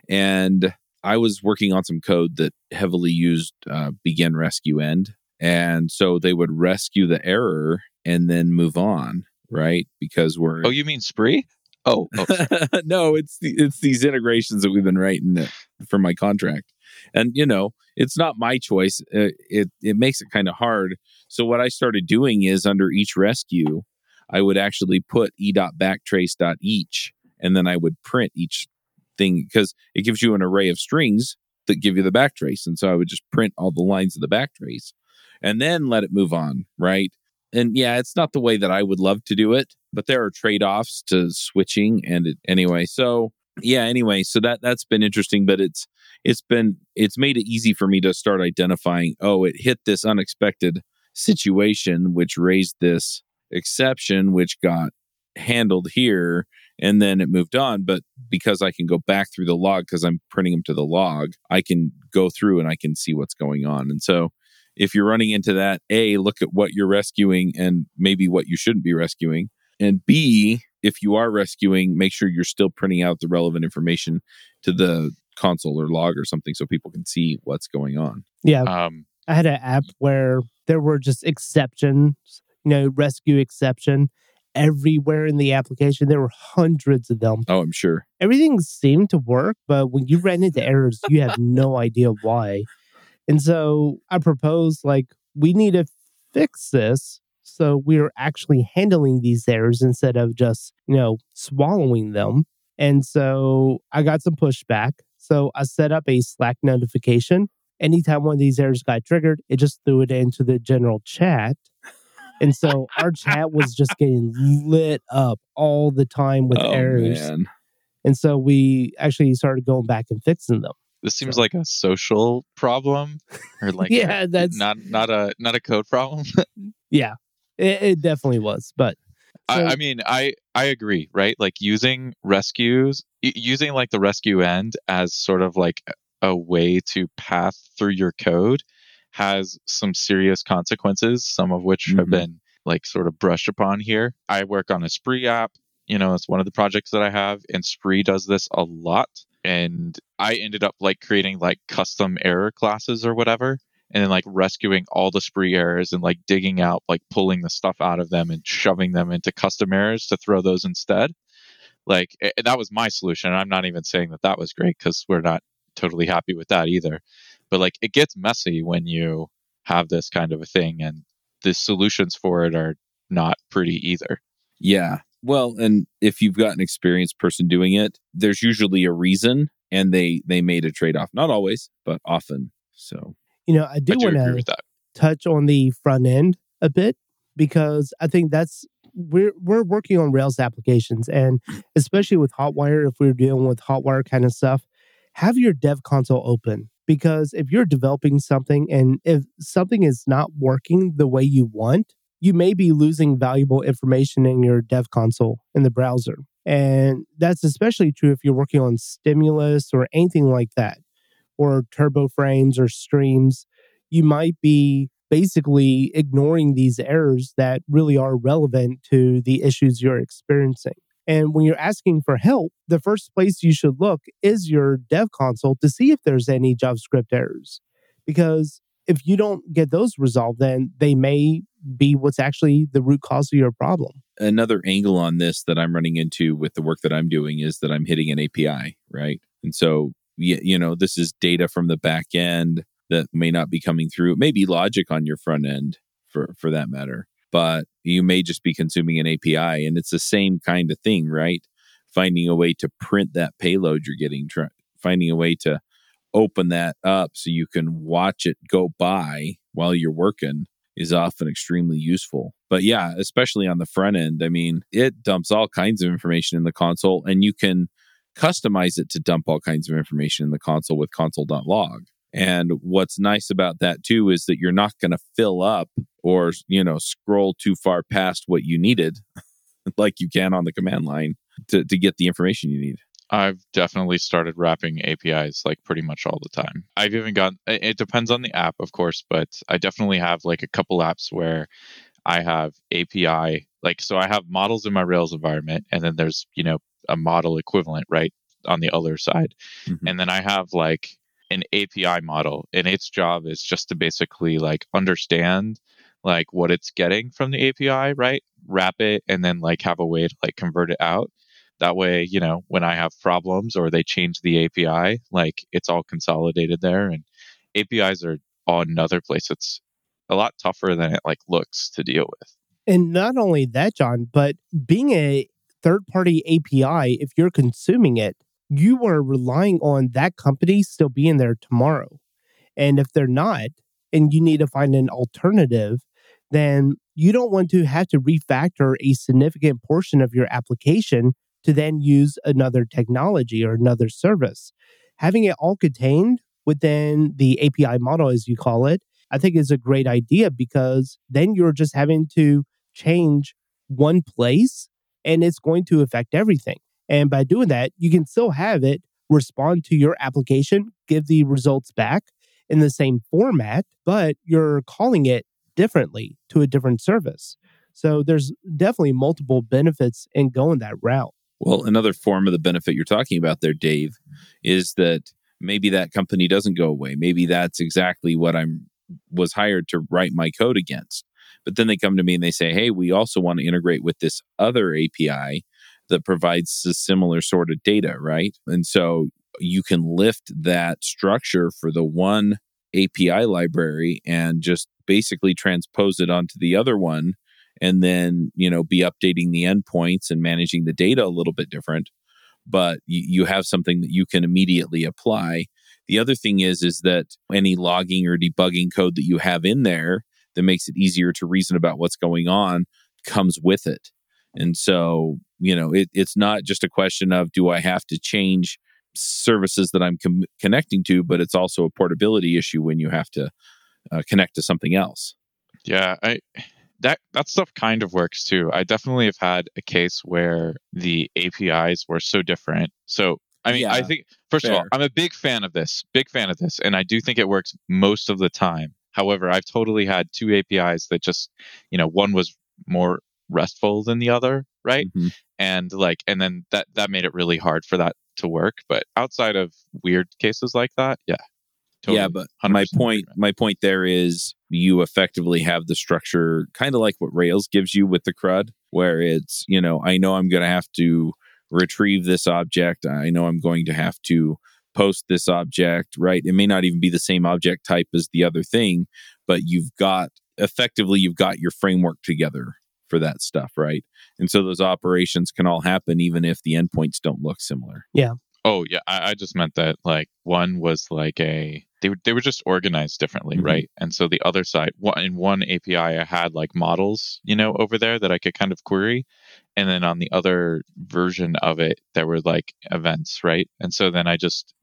and I was working on some code that heavily used begin, rescue, end. And so they would rescue the error and then move on, right? Because we're... Oh, you mean Spree? Oh no, it's these integrations that we've been writing for my contract. And, you know, it's not my choice. It makes it kind of hard. So what I started doing is under each rescue, I would actually put e.backtrace.each, and then I would print each thing because it gives you an array of strings that give you the backtrace. And so I would just print all the lines of the backtrace and then let it move on, right? And yeah, it's not the way that I would love to do it, but there are trade-offs to switching. And anyway, so... Yeah, anyway, so that's been interesting, but it's made it easy for me to start identifying, oh, it hit this unexpected situation, which raised this exception, which got handled here, and then it moved on. But because I can go back through the log, because I'm printing them to the log, I can go through and I can see what's going on. And so if you're running into that, A, look at what you're rescuing and maybe what you shouldn't be rescuing. And B, if you are rescuing, make sure you're still printing out the relevant information to the console or log or something so people can see what's going on. Yeah. I had an app where there were just exceptions, you know, rescue exception everywhere in the application. There were hundreds of them. Oh, I'm sure. Everything seemed to work, but when you ran into errors, you have no idea why. And so I proposed, like, we need to fix this. So we are actually handling these errors instead of just, you know, swallowing them. And so I got some pushback. So I set up a Slack notification. Anytime one of these errors got triggered, it just threw it into the general chat. And so our chat was just getting lit up all the time with errors. Man. And so we actually started going back and fixing them. This seems like a social problem, or like yeah, that's... not a code problem. Yeah. It definitely was, but... So. I mean, I agree, right? Like using rescues, using like the rescue end as sort of like a way to path through your code has some serious consequences, some of which have been like sort of brushed upon here. I work on a Spree app. You know, it's one of the projects that I have, and Spree does this a lot. And I ended up like creating like custom error classes or whatever, and then like rescuing all the Spree errors and like digging out, like pulling the stuff out of them and shoving them into custom errors to throw those instead. Like that was my solution. And I'm not even saying that was great because we're not totally happy with that either. But like, it gets messy when you have this kind of a thing, and the solutions for it are not pretty either. Yeah. Well, and if you've got an experienced person doing it, there's usually a reason, and they made a trade-off. Not always, but often. So, you know, I do want to touch on the front end a bit, because I think that's we're working on Rails applications, and especially with Hotwire, if we're dealing with Hotwire kind of stuff, have your dev console open. Because if you're developing something and if something is not working the way you want, you may be losing valuable information in your dev console in the browser. And that's especially true if you're working on stimulus or anything like that, or turbo frames or streams. You might be basically ignoring these errors that really are relevant to the issues you're experiencing. And when you're asking for help, the first place you should look is your dev console to see if there's any JavaScript errors. Because if you don't get those resolved, then they may be what's actually the root cause of your problem. Another angle on this that I'm running into with the work that I'm doing is that I'm hitting an API, right? And so, you know, this is data from the back end that may not be coming through. It may be logic on your front end for that matter. But you may just be consuming an API, and it's the same kind of thing, right? Finding a way to print that payload you're getting, finding a way to open that up so you can watch it go by while you're working is often extremely useful. But yeah, especially on the front end, I mean, it dumps all kinds of information in the console, and you can customize it to dump all kinds of information in the console with console.log. And what's nice about that too is that you're not going to fill up or, you know, scroll too far past what you needed like you can on the command line to get the information you need. I've definitely started wrapping APIs like pretty much all the time. I've even gotten, it depends on the app, of course, but I definitely have like a couple apps where I have API, like, so I have models in my Rails environment, and then there's, you know, a model equivalent, right, on the other side. Mm-hmm. And then I have like an API model, and its job is just to basically like understand like what it's getting from the API, right? Wrap it, and then like have a way to like convert it out. That way, you know, when I have problems or they change the API, like it's all consolidated there. And APIs are another place that's a lot tougher than it like looks to deal with. And not only that, John, but being a third-party API, if you're consuming it, you are relying on that company still being there tomorrow. And if they're not, and you need to find an alternative, then you don't want to have to refactor a significant portion of your application to then use another technology or another service. Having it all contained within the API model, as you call it, I think is a great idea, because then you're just having to change one place and it's going to affect everything. And by doing that, you can still have it respond to your application, give the results back in the same format, but you're calling it differently to a different service. So there's definitely multiple benefits in going that route. Well, another form of the benefit you're talking about there, Dave, is that maybe that company doesn't go away. Maybe that's exactly what I was hired to write my code against. But then they come to me and they say, hey, we also want to integrate with this other API that provides a similar sort of data, right? And so you can lift that structure for the one API library and just basically transpose it onto the other one, and then, you know, be updating the endpoints and managing the data a little bit different. But you have something that you can immediately apply. The other thing is that any logging or debugging code that you have in there that makes it easier to reason about what's going on comes with it. And so, you know, it's not just a question of do I have to change services that I'm connecting to, but it's also a portability issue when you have to connect to something else. Yeah, that stuff kind of works too. I definitely have had a case where the APIs were so different. So, I mean, yeah, I think, first of all, I'm a big fan of this, and I do think it works most of the time. However, I've totally had two APIs that just, you know, one was more RESTful than the other, right? Mm-hmm. And like, and then that made it really hard for that to work. But outside of weird cases like that, yeah, totally, yeah. But my point there is you effectively have the structure, kind of like what Rails gives you with the CRUD, where it's, you know, I know I'm going to have to retrieve this object. I know I'm going to have to post this object, right? It may not even be the same object type as the other thing, but you've got, effectively, you've got your framework together for that stuff, right? And so those operations can all happen even if the endpoints don't look similar. Yeah. Oh, yeah. I just meant that like one was like a... They were just organized differently, mm-hmm. right? And so the other side, in one API, I had like models, over there that I could kind of query. And then on the other version of it, there were like events, right? And so then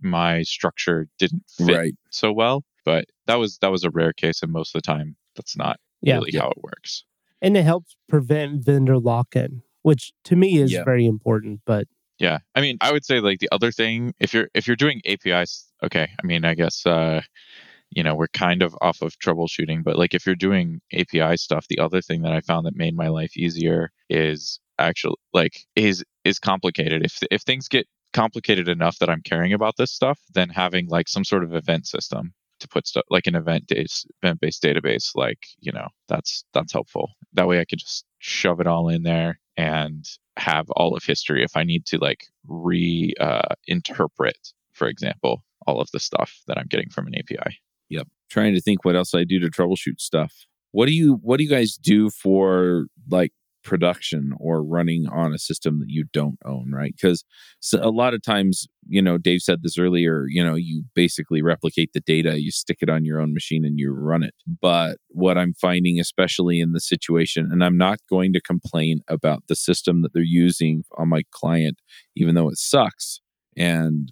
my structure didn't fit right. so well. But that was a rare case. And most of the time, that's not really how it works. And it helps prevent vendor lock-in, which to me is very important. But yeah, I mean, I would say like the other thing, if you're doing APIs, okay, I mean, I guess, we're kind of off of troubleshooting, but like if you're doing API stuff, the other thing that I found that made my life easier is actually like is complicated. If things get complicated enough that I'm caring about this stuff, then having like some sort of event system to put stuff like an event-based database, like, that's helpful. That way I could just shove it all in there and have all of history if I need to like interpret, for example, all of the stuff that I'm getting from an API. Yep. Trying to think what else I do to troubleshoot stuff. What do you guys do for like production or running on a system that you don't own, right? Because a lot of times, Dave said this earlier, you basically replicate the data, you stick it on your own machine and you run it. But what I'm finding, especially in the situation, and I'm not going to complain about the system that they're using on my client, even though it sucks and,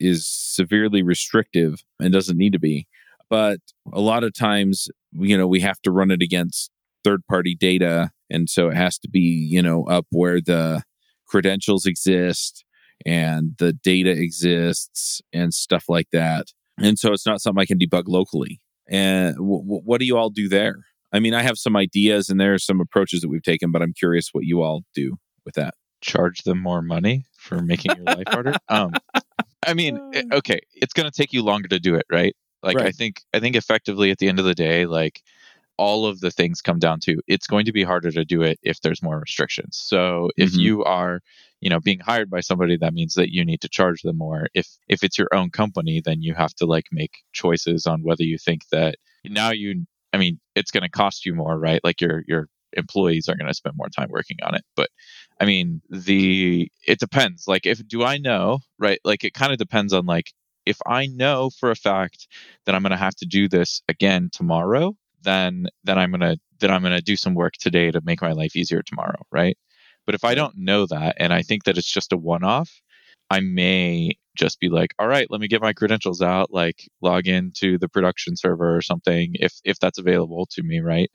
is severely restrictive and doesn't need to be. But a lot of times, we have to run it against third-party data. And so it has to be, up where the credentials exist and the data exists and stuff like that. And so it's not something I can debug locally. And what do you all do there? I mean, I have some ideas and there are some approaches that we've taken, but I'm curious what you all do with that. Charge them more money for making your life harder. I mean, okay, it's going to take you longer to do it, right? Like, right. I think effectively at the end of the day, like all of the things come down to it's going to be harder to do it if there's more restrictions. So if you are, being hired by somebody, that means that you need to charge them more. If it's your own company, then you have to like make choices on whether you think that it's going to cost you more, right? Like your employees are going to spend more time working on it. But I mean, it depends. Like, I know, right? Like, it kind of depends on like, if I know for a fact that I'm going to have to do this again tomorrow, then I'm going to do some work today to make my life easier tomorrow, right? But if I don't know that, and I think that it's just a one-off, I may just be like, all right, let me get my credentials out, like log into the production server or something, if that's available to me, right?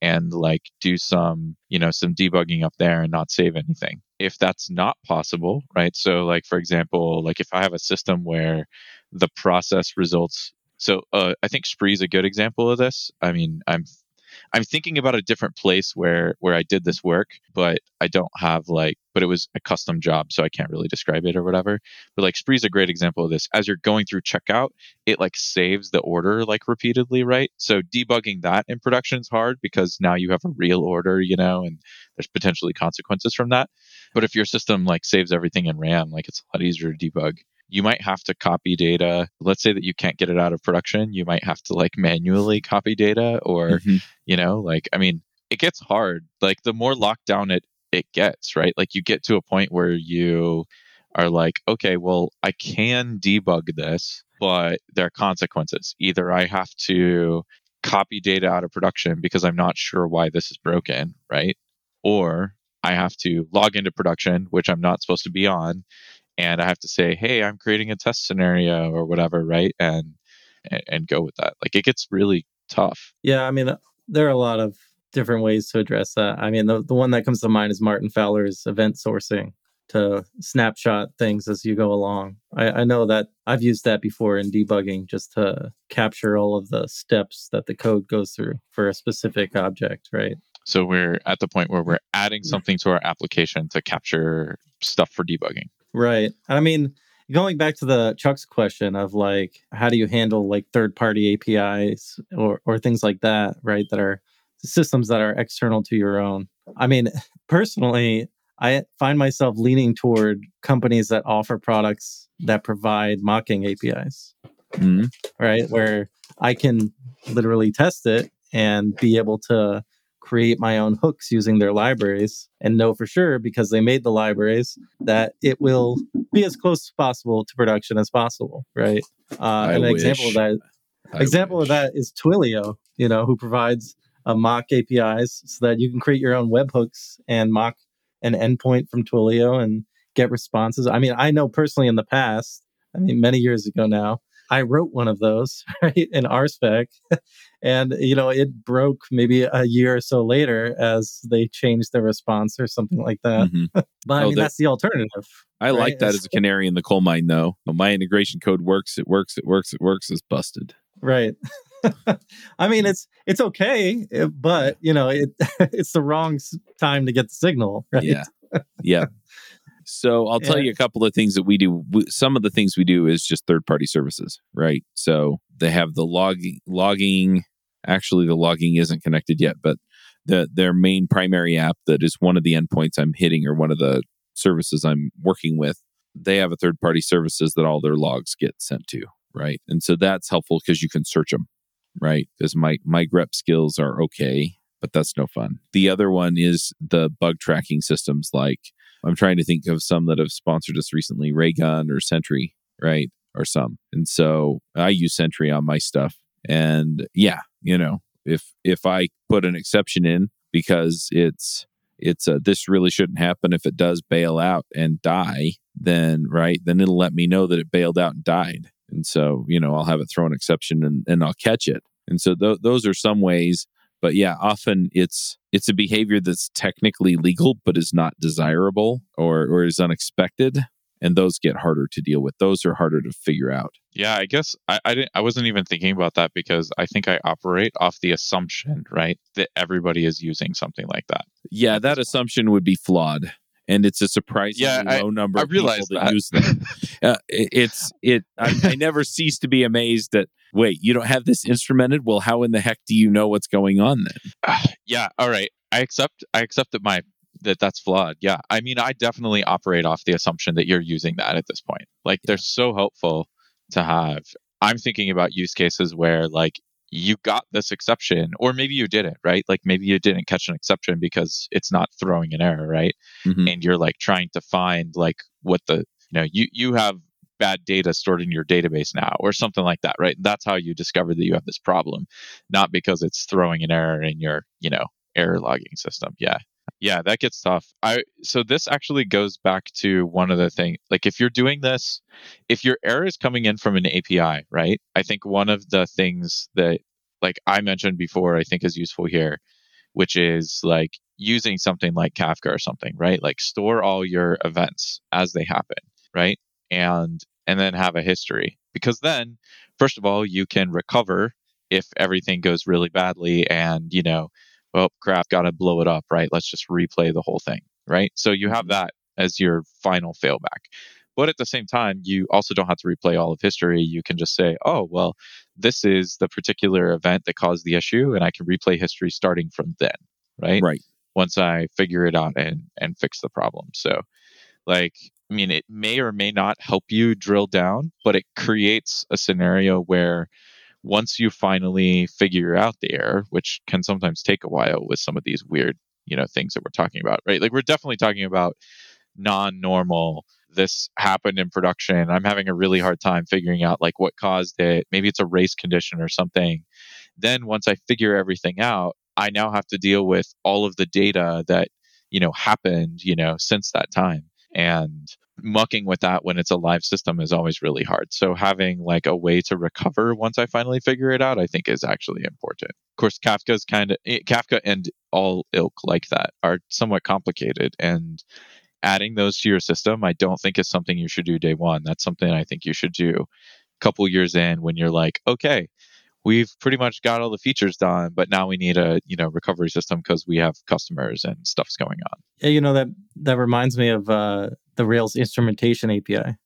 And like do some, some debugging up there and not save anything. If that's not possible, right? So like, for example, like if I have a system where the process results, so I think Spree is a good example of this. I mean, I'm thinking about a different place where I did this work, but I don't have but it was a custom job, so I can't really describe it or whatever. But like Spree's a great example of this. As you're going through checkout, it like saves the order like repeatedly, right? So debugging that in production is hard because now you have a real order, and there's potentially consequences from that. But if your system like saves everything in RAM, like it's a lot easier to debug. You might have to copy data. Let's say that you can't get it out of production. You might have to like manually copy data or, it gets hard. Like the more locked down it gets, right? Like you get to a point where you are like, okay, well, I can debug this, but there are consequences. Either I have to copy data out of production because I'm not sure why this is broken, right? Or I have to log into production, which I'm not supposed to be on. And I have to say, hey, I'm creating a test scenario or whatever, right? And go with that. Like, it gets really tough. Yeah, I mean, there are a lot of different ways to address that. I mean, the one that comes to mind is Martin Fowler's event sourcing to snapshot things as you go along. I know that I've used that before in debugging just to capture all of the steps that the code goes through for a specific object, right? So we're at the point where we're adding something to our application to capture stuff for debugging. Right. I mean, going back to Chuck's question of like, how do you handle like third-party APIs or things like that, right? That are systems that are external to your own. I mean, personally, I find myself leaning toward companies that offer products that provide mocking APIs, right? Where I can literally test it and be able to create my own hooks using their libraries and know for sure, because they made the libraries, that it will be as close as possible to production as possible, right? An example of that is Twilio, who provides mock APIs so that you can create your own webhooks and mock an endpoint from Twilio and get responses. I mean, I know personally in the past, many years ago now, I wrote one of those, right, in RSpec. And, it broke maybe a year or so later as they changed their response or something like that. But that's the alternative. I right? like that as a canary in the coal mine, though. My integration code works. It works. It's busted. Right. It's okay, but, it's the wrong time to get the signal, right? Yeah. So I'll tell you a couple of things that we do. Some of the things we do is just third-party services, right? So they have the logging. Actually, the logging isn't connected yet, but their main primary app that is one of the endpoints I'm hitting or one of the services I'm working with, they have a third-party services that all their logs get sent to, right? And so that's helpful because you can search them, right? Because my grep skills are okay, but that's no fun. The other one is the bug tracking systems like... I'm trying to think of some that have sponsored us recently, Raygun or Sentry, right? Or some. And so I use Sentry on my stuff. And if I put an exception in because it's this really shouldn't happen, if it does bail out and die, then it'll let me know that it bailed out and died. And so, I'll have it throw an exception and I'll catch it. And so those are some ways. But yeah, often it's a behavior that's technically legal, but is not desirable or is unexpected. And those get harder to deal with. Those are harder to figure out. Yeah, I guess I wasn't even thinking about that because I think I operate off the assumption, right, that everybody is using something like that. Yeah, that assumption would be flawed. And it's a surprisingly low number of people that use them. I never cease to be amazed that, wait, you don't have this instrumented? Well, how in the heck do you know what's going on then? All right. I accept that that's flawed. Yeah. I definitely operate off the assumption that you're using that at this point. They're so helpful to have. I'm thinking about use cases where you got this exception, or maybe you didn't, right? Maybe you didn't catch an exception because it's not throwing an error, right? And you're trying to find what the, you have bad data stored in your database now or something like that, right? That's how you discover that you have this problem, not because it's throwing an error in your, error logging system. Yeah. Yeah. That gets tough. So this actually goes back to one of the things, if you're doing this, if your error is coming in from an API, right? I think one of the things that I mentioned before, I think is useful here, which is using something like Kafka or something, right? Store all your events as they happen, right? And then have a history, because then, first of all, you can recover if everything goes really badly and, well, crap, got to blow it up, right? Let's just replay the whole thing, right? So you have that as your final failback. But at the same time, you also don't have to replay all of history. You can just say, oh, well, this is the particular event that caused the issue, and I can replay history starting from then, right? Right. Once I figure it out and fix the problem. So, it may or may not help you drill down, but it creates a scenario where once you finally figure out the error, which can sometimes take a while with some of these weird, things that we're talking about, right? We're definitely talking about non-normal. This happened in production. I'm having a really hard time figuring out what caused it. Maybe it's a race condition or something. Then once I figure everything out, I now have to deal with all of the data that, happened, since that time. And mucking with that when it's a live system is always really hard. So having a way to recover once I finally figure it out, I think is actually important. Of course, Kafka and all ilk like that are somewhat complicated. And adding those to your system, I don't think is something you should do day one. That's something I think you should do a couple years in when you're okay, we've pretty much got all the features done, but now we need a recovery system because we have customers and stuff's going on. Yeah, that reminds me of the Rails Instrumentation API,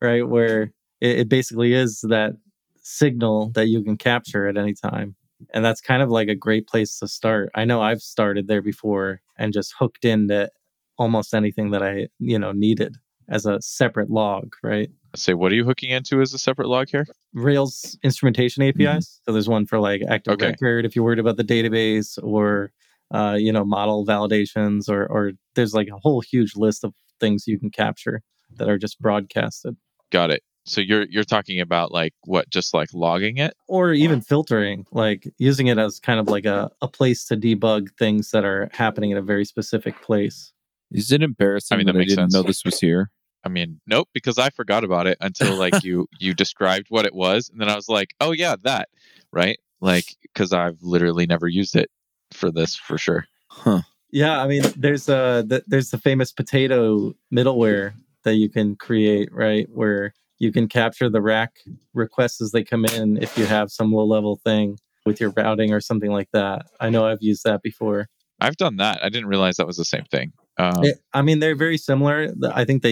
right? Where it basically is that signal that you can capture at any time, and that's kind of a great place to start. I know I've started there before and just hooked into almost anything that I, needed as a separate log, right? So what are you hooking into as a separate log here? Rails Instrumentation APIs. Mm-hmm. So there's one for like active record if you're worried about the database or, model validations or there's like a whole huge list of things you can capture that are just broadcasted. Got it. So you're talking about like what, just like logging it? Or even filtering, like using it as kind of like a place to debug things that are happening in a very specific place. Is it embarrassing that I didn't know this was here? I mean, nope, because I forgot about it until like you described what it was. And then I was like, oh yeah, that, right? Like, because I've literally never used it for this for sure. Huh. Yeah, I mean, there's the famous potato middleware that you can create, right? Where you can capture the rack requests as they come in if you have some low-level thing with your routing or something like that. I know I've used that before. I've done that. I didn't realize that was the same thing. They're very similar. I think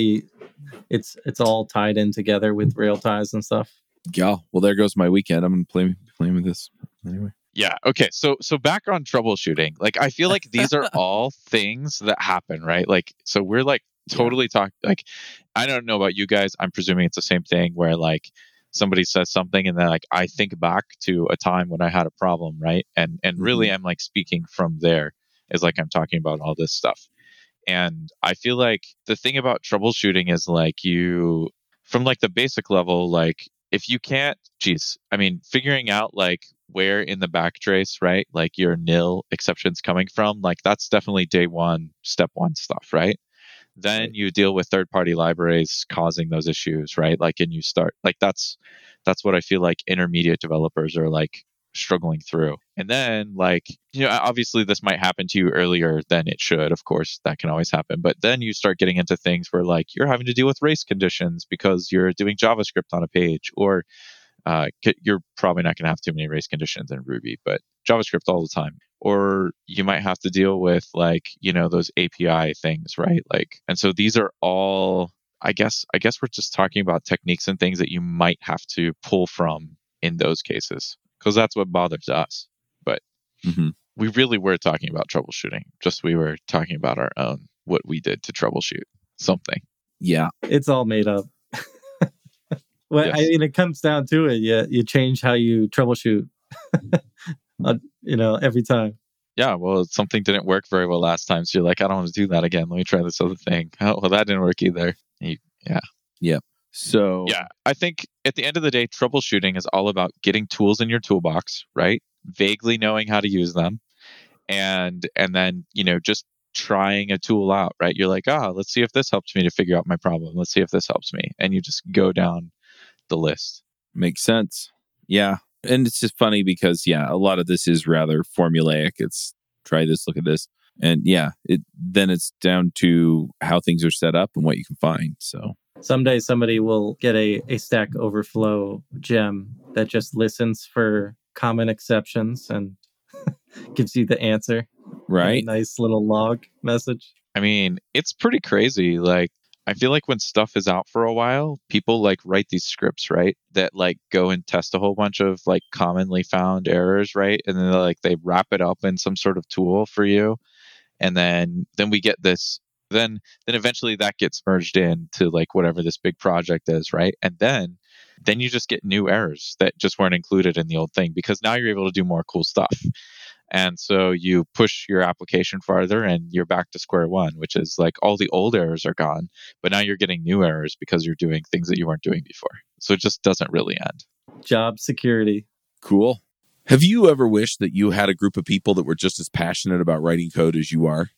it's all tied in together with rail ties and stuff. Yeah. Well, there goes my weekend. I'm going to play with this anyway. Yeah. Okay. So back on troubleshooting, like, I feel like these are all things that happen, right? Like, so we're like totally talking, like, I don't know about you guys. I'm presuming it's the same thing where like somebody says something and then like, I think back to a time when I had a problem, right? And really I'm like speaking from there as like, I'm talking about all this stuff. And I feel like the thing about troubleshooting is like you, from like the basic level, like if you can't, figuring out like where in the backtrace, right? Like your nil exceptions coming from, like that's definitely day one, step one stuff, right? Then you deal with third-party libraries causing those issues, right? Like, and you start, like that's what I feel like intermediate developers are like struggling through. And then like, obviously this might happen to you earlier than it should. Of course, that can always happen. But then you start getting into things where like you're having to deal with race conditions because you're doing JavaScript on a page, or you're probably not going to have too many race conditions in Ruby, but JavaScript all the time. Or you might have to deal with like, those API things, right? Like, and so these are all, I guess we're just talking about techniques and things that you might have to pull from in those cases, because that's what bothers us. But we really were talking about troubleshooting. Just we were talking about our own, what we did to troubleshoot something. Yeah. It's all made up. Well, yes. I mean, it comes down to it. You change how you troubleshoot. Every time. Yeah, well, something didn't work very well last time, so you're like, I don't want to do that again. Let me try this other thing. Oh, well, that didn't work either. Yeah. So yeah, I think at the end of the day, troubleshooting is all about getting tools in your toolbox, right? Vaguely knowing how to use them, and then just trying a tool out, right? You're like, let's see if this helps me to figure out my problem. Let's see if this helps me, and you just go down the list. Makes sense. Yeah. And it's just funny because, a lot of this is rather formulaic. It's try this, look at this. And then it's down to how things are set up and what you can find. So someday somebody will get a Stack Overflow gem that just listens for common exceptions and gives you the answer. Right. Nice little log message. I mean, it's pretty crazy. Like, I feel like when stuff is out for a while, people like write these scripts, right? That like go and test a whole bunch of like commonly found errors, right? And then like they wrap it up in some sort of tool for you. And then we get this, then eventually that gets merged into like whatever this big project is, right? And then you just get new errors that just weren't included in the old thing because now you're able to do more cool stuff. And so you push your application farther and you're back to square one, which is like all the old errors are gone, but now you're getting new errors because you're doing things that you weren't doing before. So it just doesn't really end. Job security. Cool. Have you ever wished that you had a group of people that were just as passionate about writing code as you are?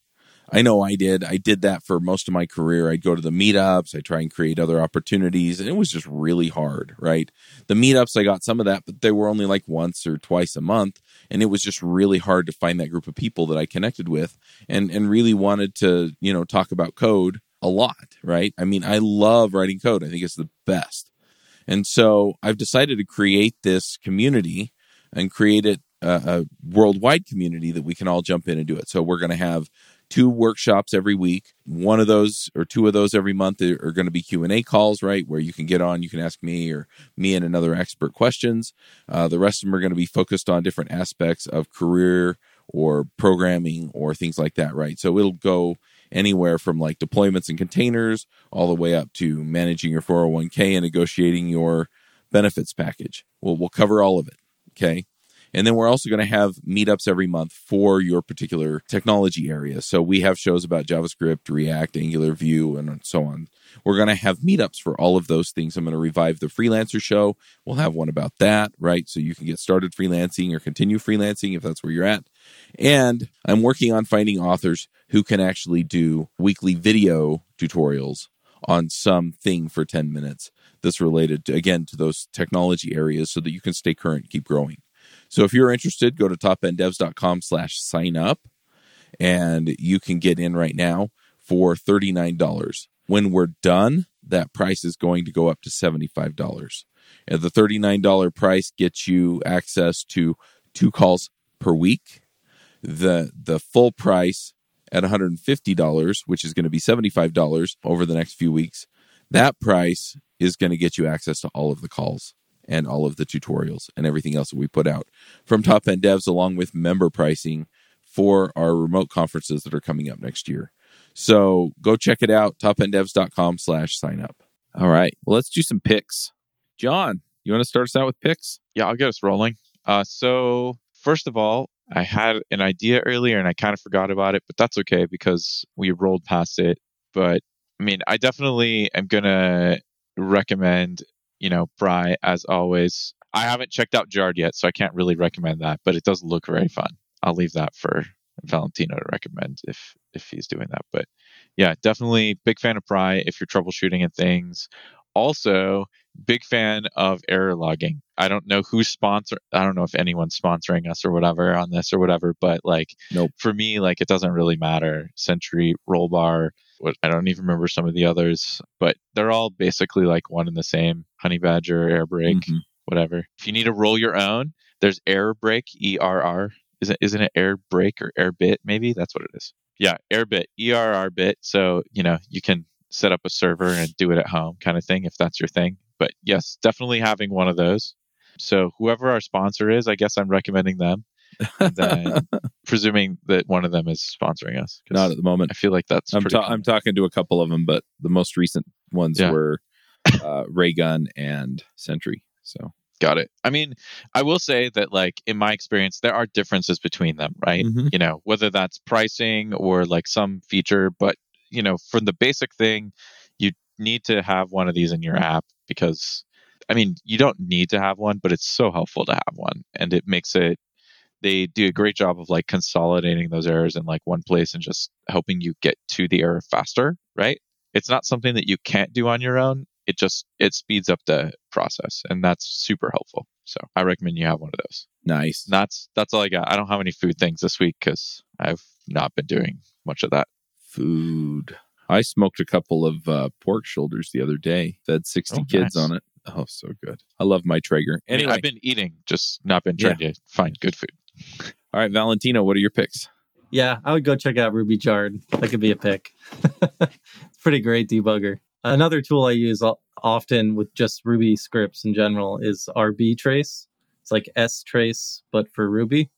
I know I did. I did that for most of my career. I'd go to the meetups. I try and create other opportunities. And it was just really hard, right? The meetups, I got some of that, but they were only like once or twice a month. And it was just really hard to find that group of people that I connected with and really wanted to, talk about code a lot, right? I mean, I love writing code. I think it's the best. And so I've decided to create this community and create it a worldwide community that we can all jump in and do it. So we're going to have 2 workshops every week. One of those or 2 of those every month are going to be Q&A calls, right? Where you can get on, you can ask me or me and another expert questions. The rest of them are going to be focused on different aspects of career or programming or things like that, right? So it'll go anywhere from like deployments and containers all the way up to managing your 401k and negotiating your benefits package. We'll cover all of it, okay? And then we're also going to have meetups every month for your particular technology area. So we have shows about JavaScript, React, Angular, Vue, and so on. We're going to have meetups for all of those things. I'm going to revive the freelancer show. We'll have one about that, right? So you can get started freelancing or continue freelancing if that's where you're at. And I'm working on finding authors who can actually do weekly video tutorials on something for 10 minutes that's related, to, again, to those technology areas so that you can stay current, keep growing. So if you're interested, go to topenddevs.com/signup and you can get in right now for $39. When we're done, that price is going to go up to $75. And the $39 price gets you access to 2 calls per week. The full price at $150, which is going to be $75 over the next few weeks, that price is going to get you access to all of the calls and all of the tutorials and everything else that we put out from Top End Devs, along with member pricing for our remote conferences that are coming up next year. So go check it out, topenddevs.com/signup. All right, well, let's do some picks. John, you want to start us out with picks? Yeah, I'll get us rolling. So first of all, I had an idea earlier and I kind of forgot about it, but that's okay because we rolled past it. But I mean, I definitely am going to recommend Pry, as always. I haven't checked out Jard yet, so I can't really recommend that, but it does look very fun. I'll leave that for Valentino to recommend if he's doing that. But yeah, definitely big fan of Pry if you're troubleshooting and things. Also, big fan of error logging. I don't know who's I don't know if anyone's sponsoring us or whatever on this or whatever, but nope. For me, it doesn't really matter. Sentry, Rollbar, I don't even remember some of the others, but they're all basically one and the same. Honey Badger, Airbrake, whatever. If you need to roll your own, there's Airbrake, ERR. Isn't it Airbrake or Airbit? Maybe that's what it is. Yeah, Airbit, ERR bit. So, you can set up a server and do it at home kind of thing if that's your thing. But yes, definitely having one of those. So whoever our sponsor is, I guess I'm recommending them. And then, presuming that one of them is sponsoring us. Not at the moment. I feel like that's I'm talking to a couple of them, but the most recent ones were Raygun and Sentry. So got it. I mean, I will say that in my experience, there are differences between them, right? Mm-hmm. Whether that's pricing or some feature, but from the basic thing, you need to have one of these in your app because you don't need to have one, but it's so helpful to have one, and it makes it. They do a great job of consolidating those errors in one place and just helping you get to the error faster, right? It's not something that you can't do on your own. It speeds up the process, and that's super helpful. So I recommend you have one of those. Nice. That's all I got. I don't have any food things this week because I've not been doing much of that. Food. I smoked a couple of pork shoulders the other day. Fed 60 kids on it. Oh, so good. I love my Traeger. Anyway, I've been eating, just not been trying to find good food. All right, Valentino, what are your picks? Yeah, I would go check out Ruby Jard. That could be a pick. It's pretty great debugger. Another tool I use often with just Ruby scripts in general is RB Trace. It's like S Trace, but for Ruby.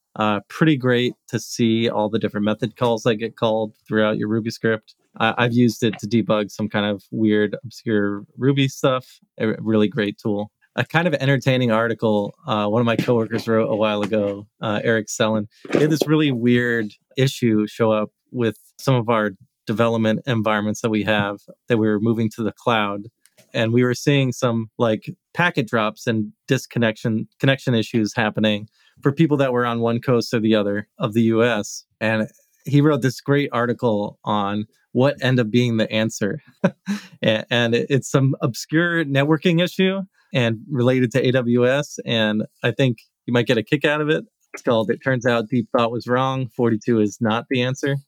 Pretty great to see all the different method calls that get called throughout your Ruby script. I've used it to debug some kind of weird, obscure Ruby stuff. A really great tool. A kind of entertaining article one of my coworkers wrote a while ago, Eric Sellen. He had this really weird issue show up with some of our development environments that we have that we were moving to the cloud. And we were seeing some packet drops and connection issues happening for people that were on one coast or the other of the US. And he wrote this great article on what ended up being the answer. And it's some obscure networking issue and related to AWS. And I think you might get a kick out of it. It's called, It Turns Out Deep Thought Was Wrong. 42 is Not the Answer.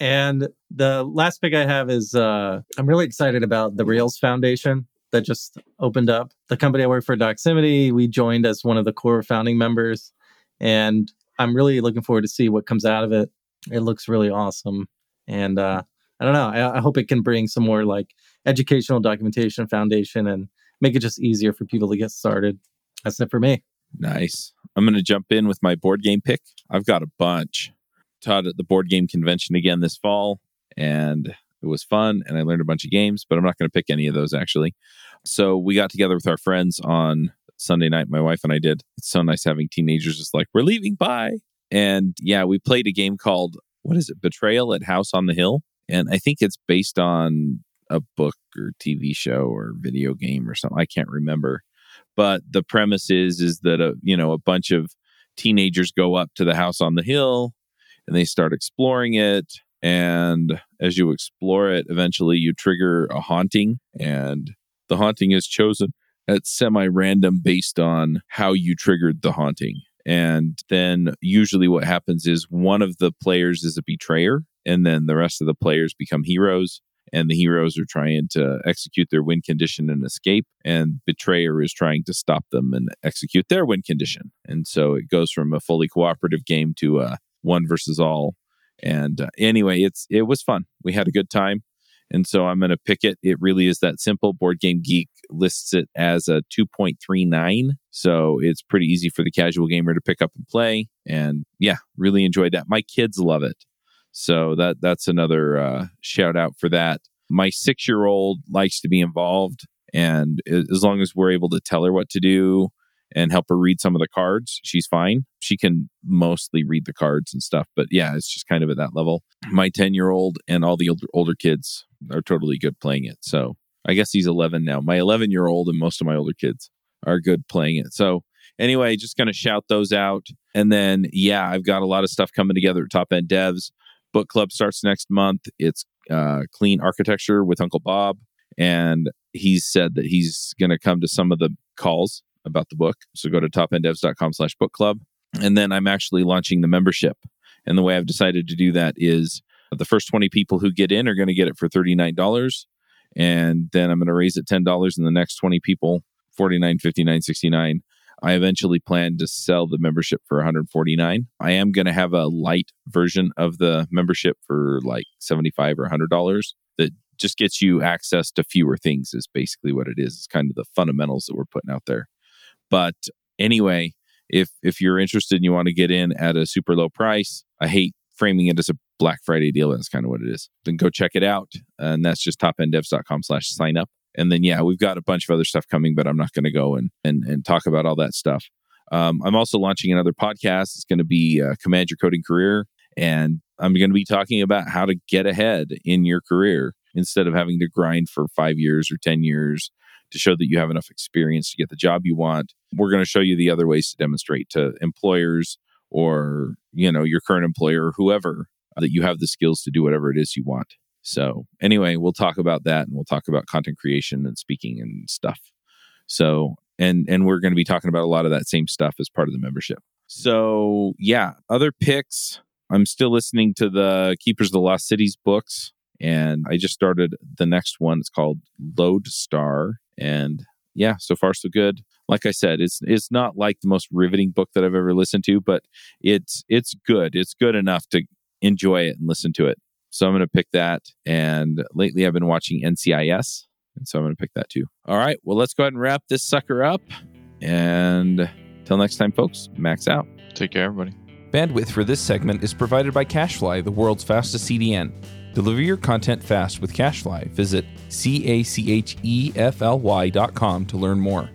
And the last pick I have is I'm really excited about the Rails Foundation that just opened up. The company I work for, Doximity, we joined as one of the core founding members. And I'm really looking forward to see what comes out of it. It looks really awesome. And I don't know. I hope it can bring some more educational documentation foundation and make it just easier for people to get started. That's it for me. Nice. I'm going to jump in with my board game pick. I've got a bunch. Taught at the board game convention again this fall, and it was fun, and I learned a bunch of games, but I'm not going to pick any of those, actually. So we got together with our friends on Sunday night. My wife and I did. It's so nice having teenagers just like, we're leaving, bye. And yeah, we played a game called, what is it? Betrayal at House on the Hill. And I think it's based on a book or TV show or video game or something. I can't remember. But the premise is that, a bunch of teenagers go up to the house on the hill and they start exploring it. And as you explore it, eventually you trigger a haunting. And the haunting is chosen at semi-random based on how you triggered the haunting. And then usually what happens is one of the players is a betrayer, and then the rest of the players become heroes. And the heroes are trying to execute their win condition and escape. And Betrayer is trying to stop them and execute their win condition. And so it goes from a fully cooperative game to a one versus all. And anyway, it was fun. We had a good time. And so I'm going to pick it. It really is that simple. Board Game Geek lists it as a 2.39. So it's pretty easy for the casual gamer to pick up and play. And yeah, really enjoyed that. My kids love it. So that's another shout out for that. My 6-year-old likes to be involved, and as long as we're able to tell her what to do and help her read some of the cards, she's fine. She can mostly read the cards and stuff, but yeah, it's just kind of at that level. My 10-year-old and all the older kids are totally good playing it. So I guess he's 11 now. My 11-year-old and most of my older kids are good playing it. So anyway, just going to shout those out. And then, yeah, I've got a lot of stuff coming together at Top End Devs. Book club starts next month. It's Clean Architecture with Uncle Bob. And he's said that he's going to come to some of the calls about the book. So go to topenddevs.com/book club. And then I'm actually launching the membership. And the way I've decided to do that is the first 20 people who get in are going to get it for $39. And then I'm going to raise it $10. And the next 20 people, $49, $59, $69. I eventually plan to sell the membership for $149. I am going to have a light version of the membership for like $75 or $100 that just gets you access to fewer things is basically what it is. It's kind of the fundamentals that we're putting out there. But anyway, if you're interested and you want to get in at a super low price, I hate framing it as a Black Friday deal. That's kind of what it is. Then go check it out. And that's just topenddevs.com/sign up. And then, yeah, we've got a bunch of other stuff coming, but I'm not going to go and talk about all that stuff. I'm also launching another podcast. It's going to be Command Your Coding Career. And I'm going to be talking about how to get ahead in your career instead of having to grind for 5 years or 10 years to show that you have enough experience to get the job you want. We're going to show you the other ways to demonstrate to employers or, your current employer or whoever that you have the skills to do whatever it is you want. So anyway, we'll talk about that, and we'll talk about content creation and speaking and stuff. So, and we're going to be talking about a lot of that same stuff as part of the membership. So yeah, other picks. I'm still listening to the Keepers of the Lost Cities books, and I just started the next one. It's called Lodestar, and yeah, so far so good. Like I said, it's not like the most riveting book that I've ever listened to, but it's good. It's good enough to enjoy it and listen to it. So I'm going to pick that. And lately I've been watching NCIS. And so I'm going to pick that too. All right. Well, let's go ahead and wrap this sucker up. And till next time, folks, Max out. Take care, everybody. Bandwidth for this segment is provided by CacheFly, the world's fastest CDN. Deliver your content fast with CacheFly. Visit CACHEFLY.com to learn more.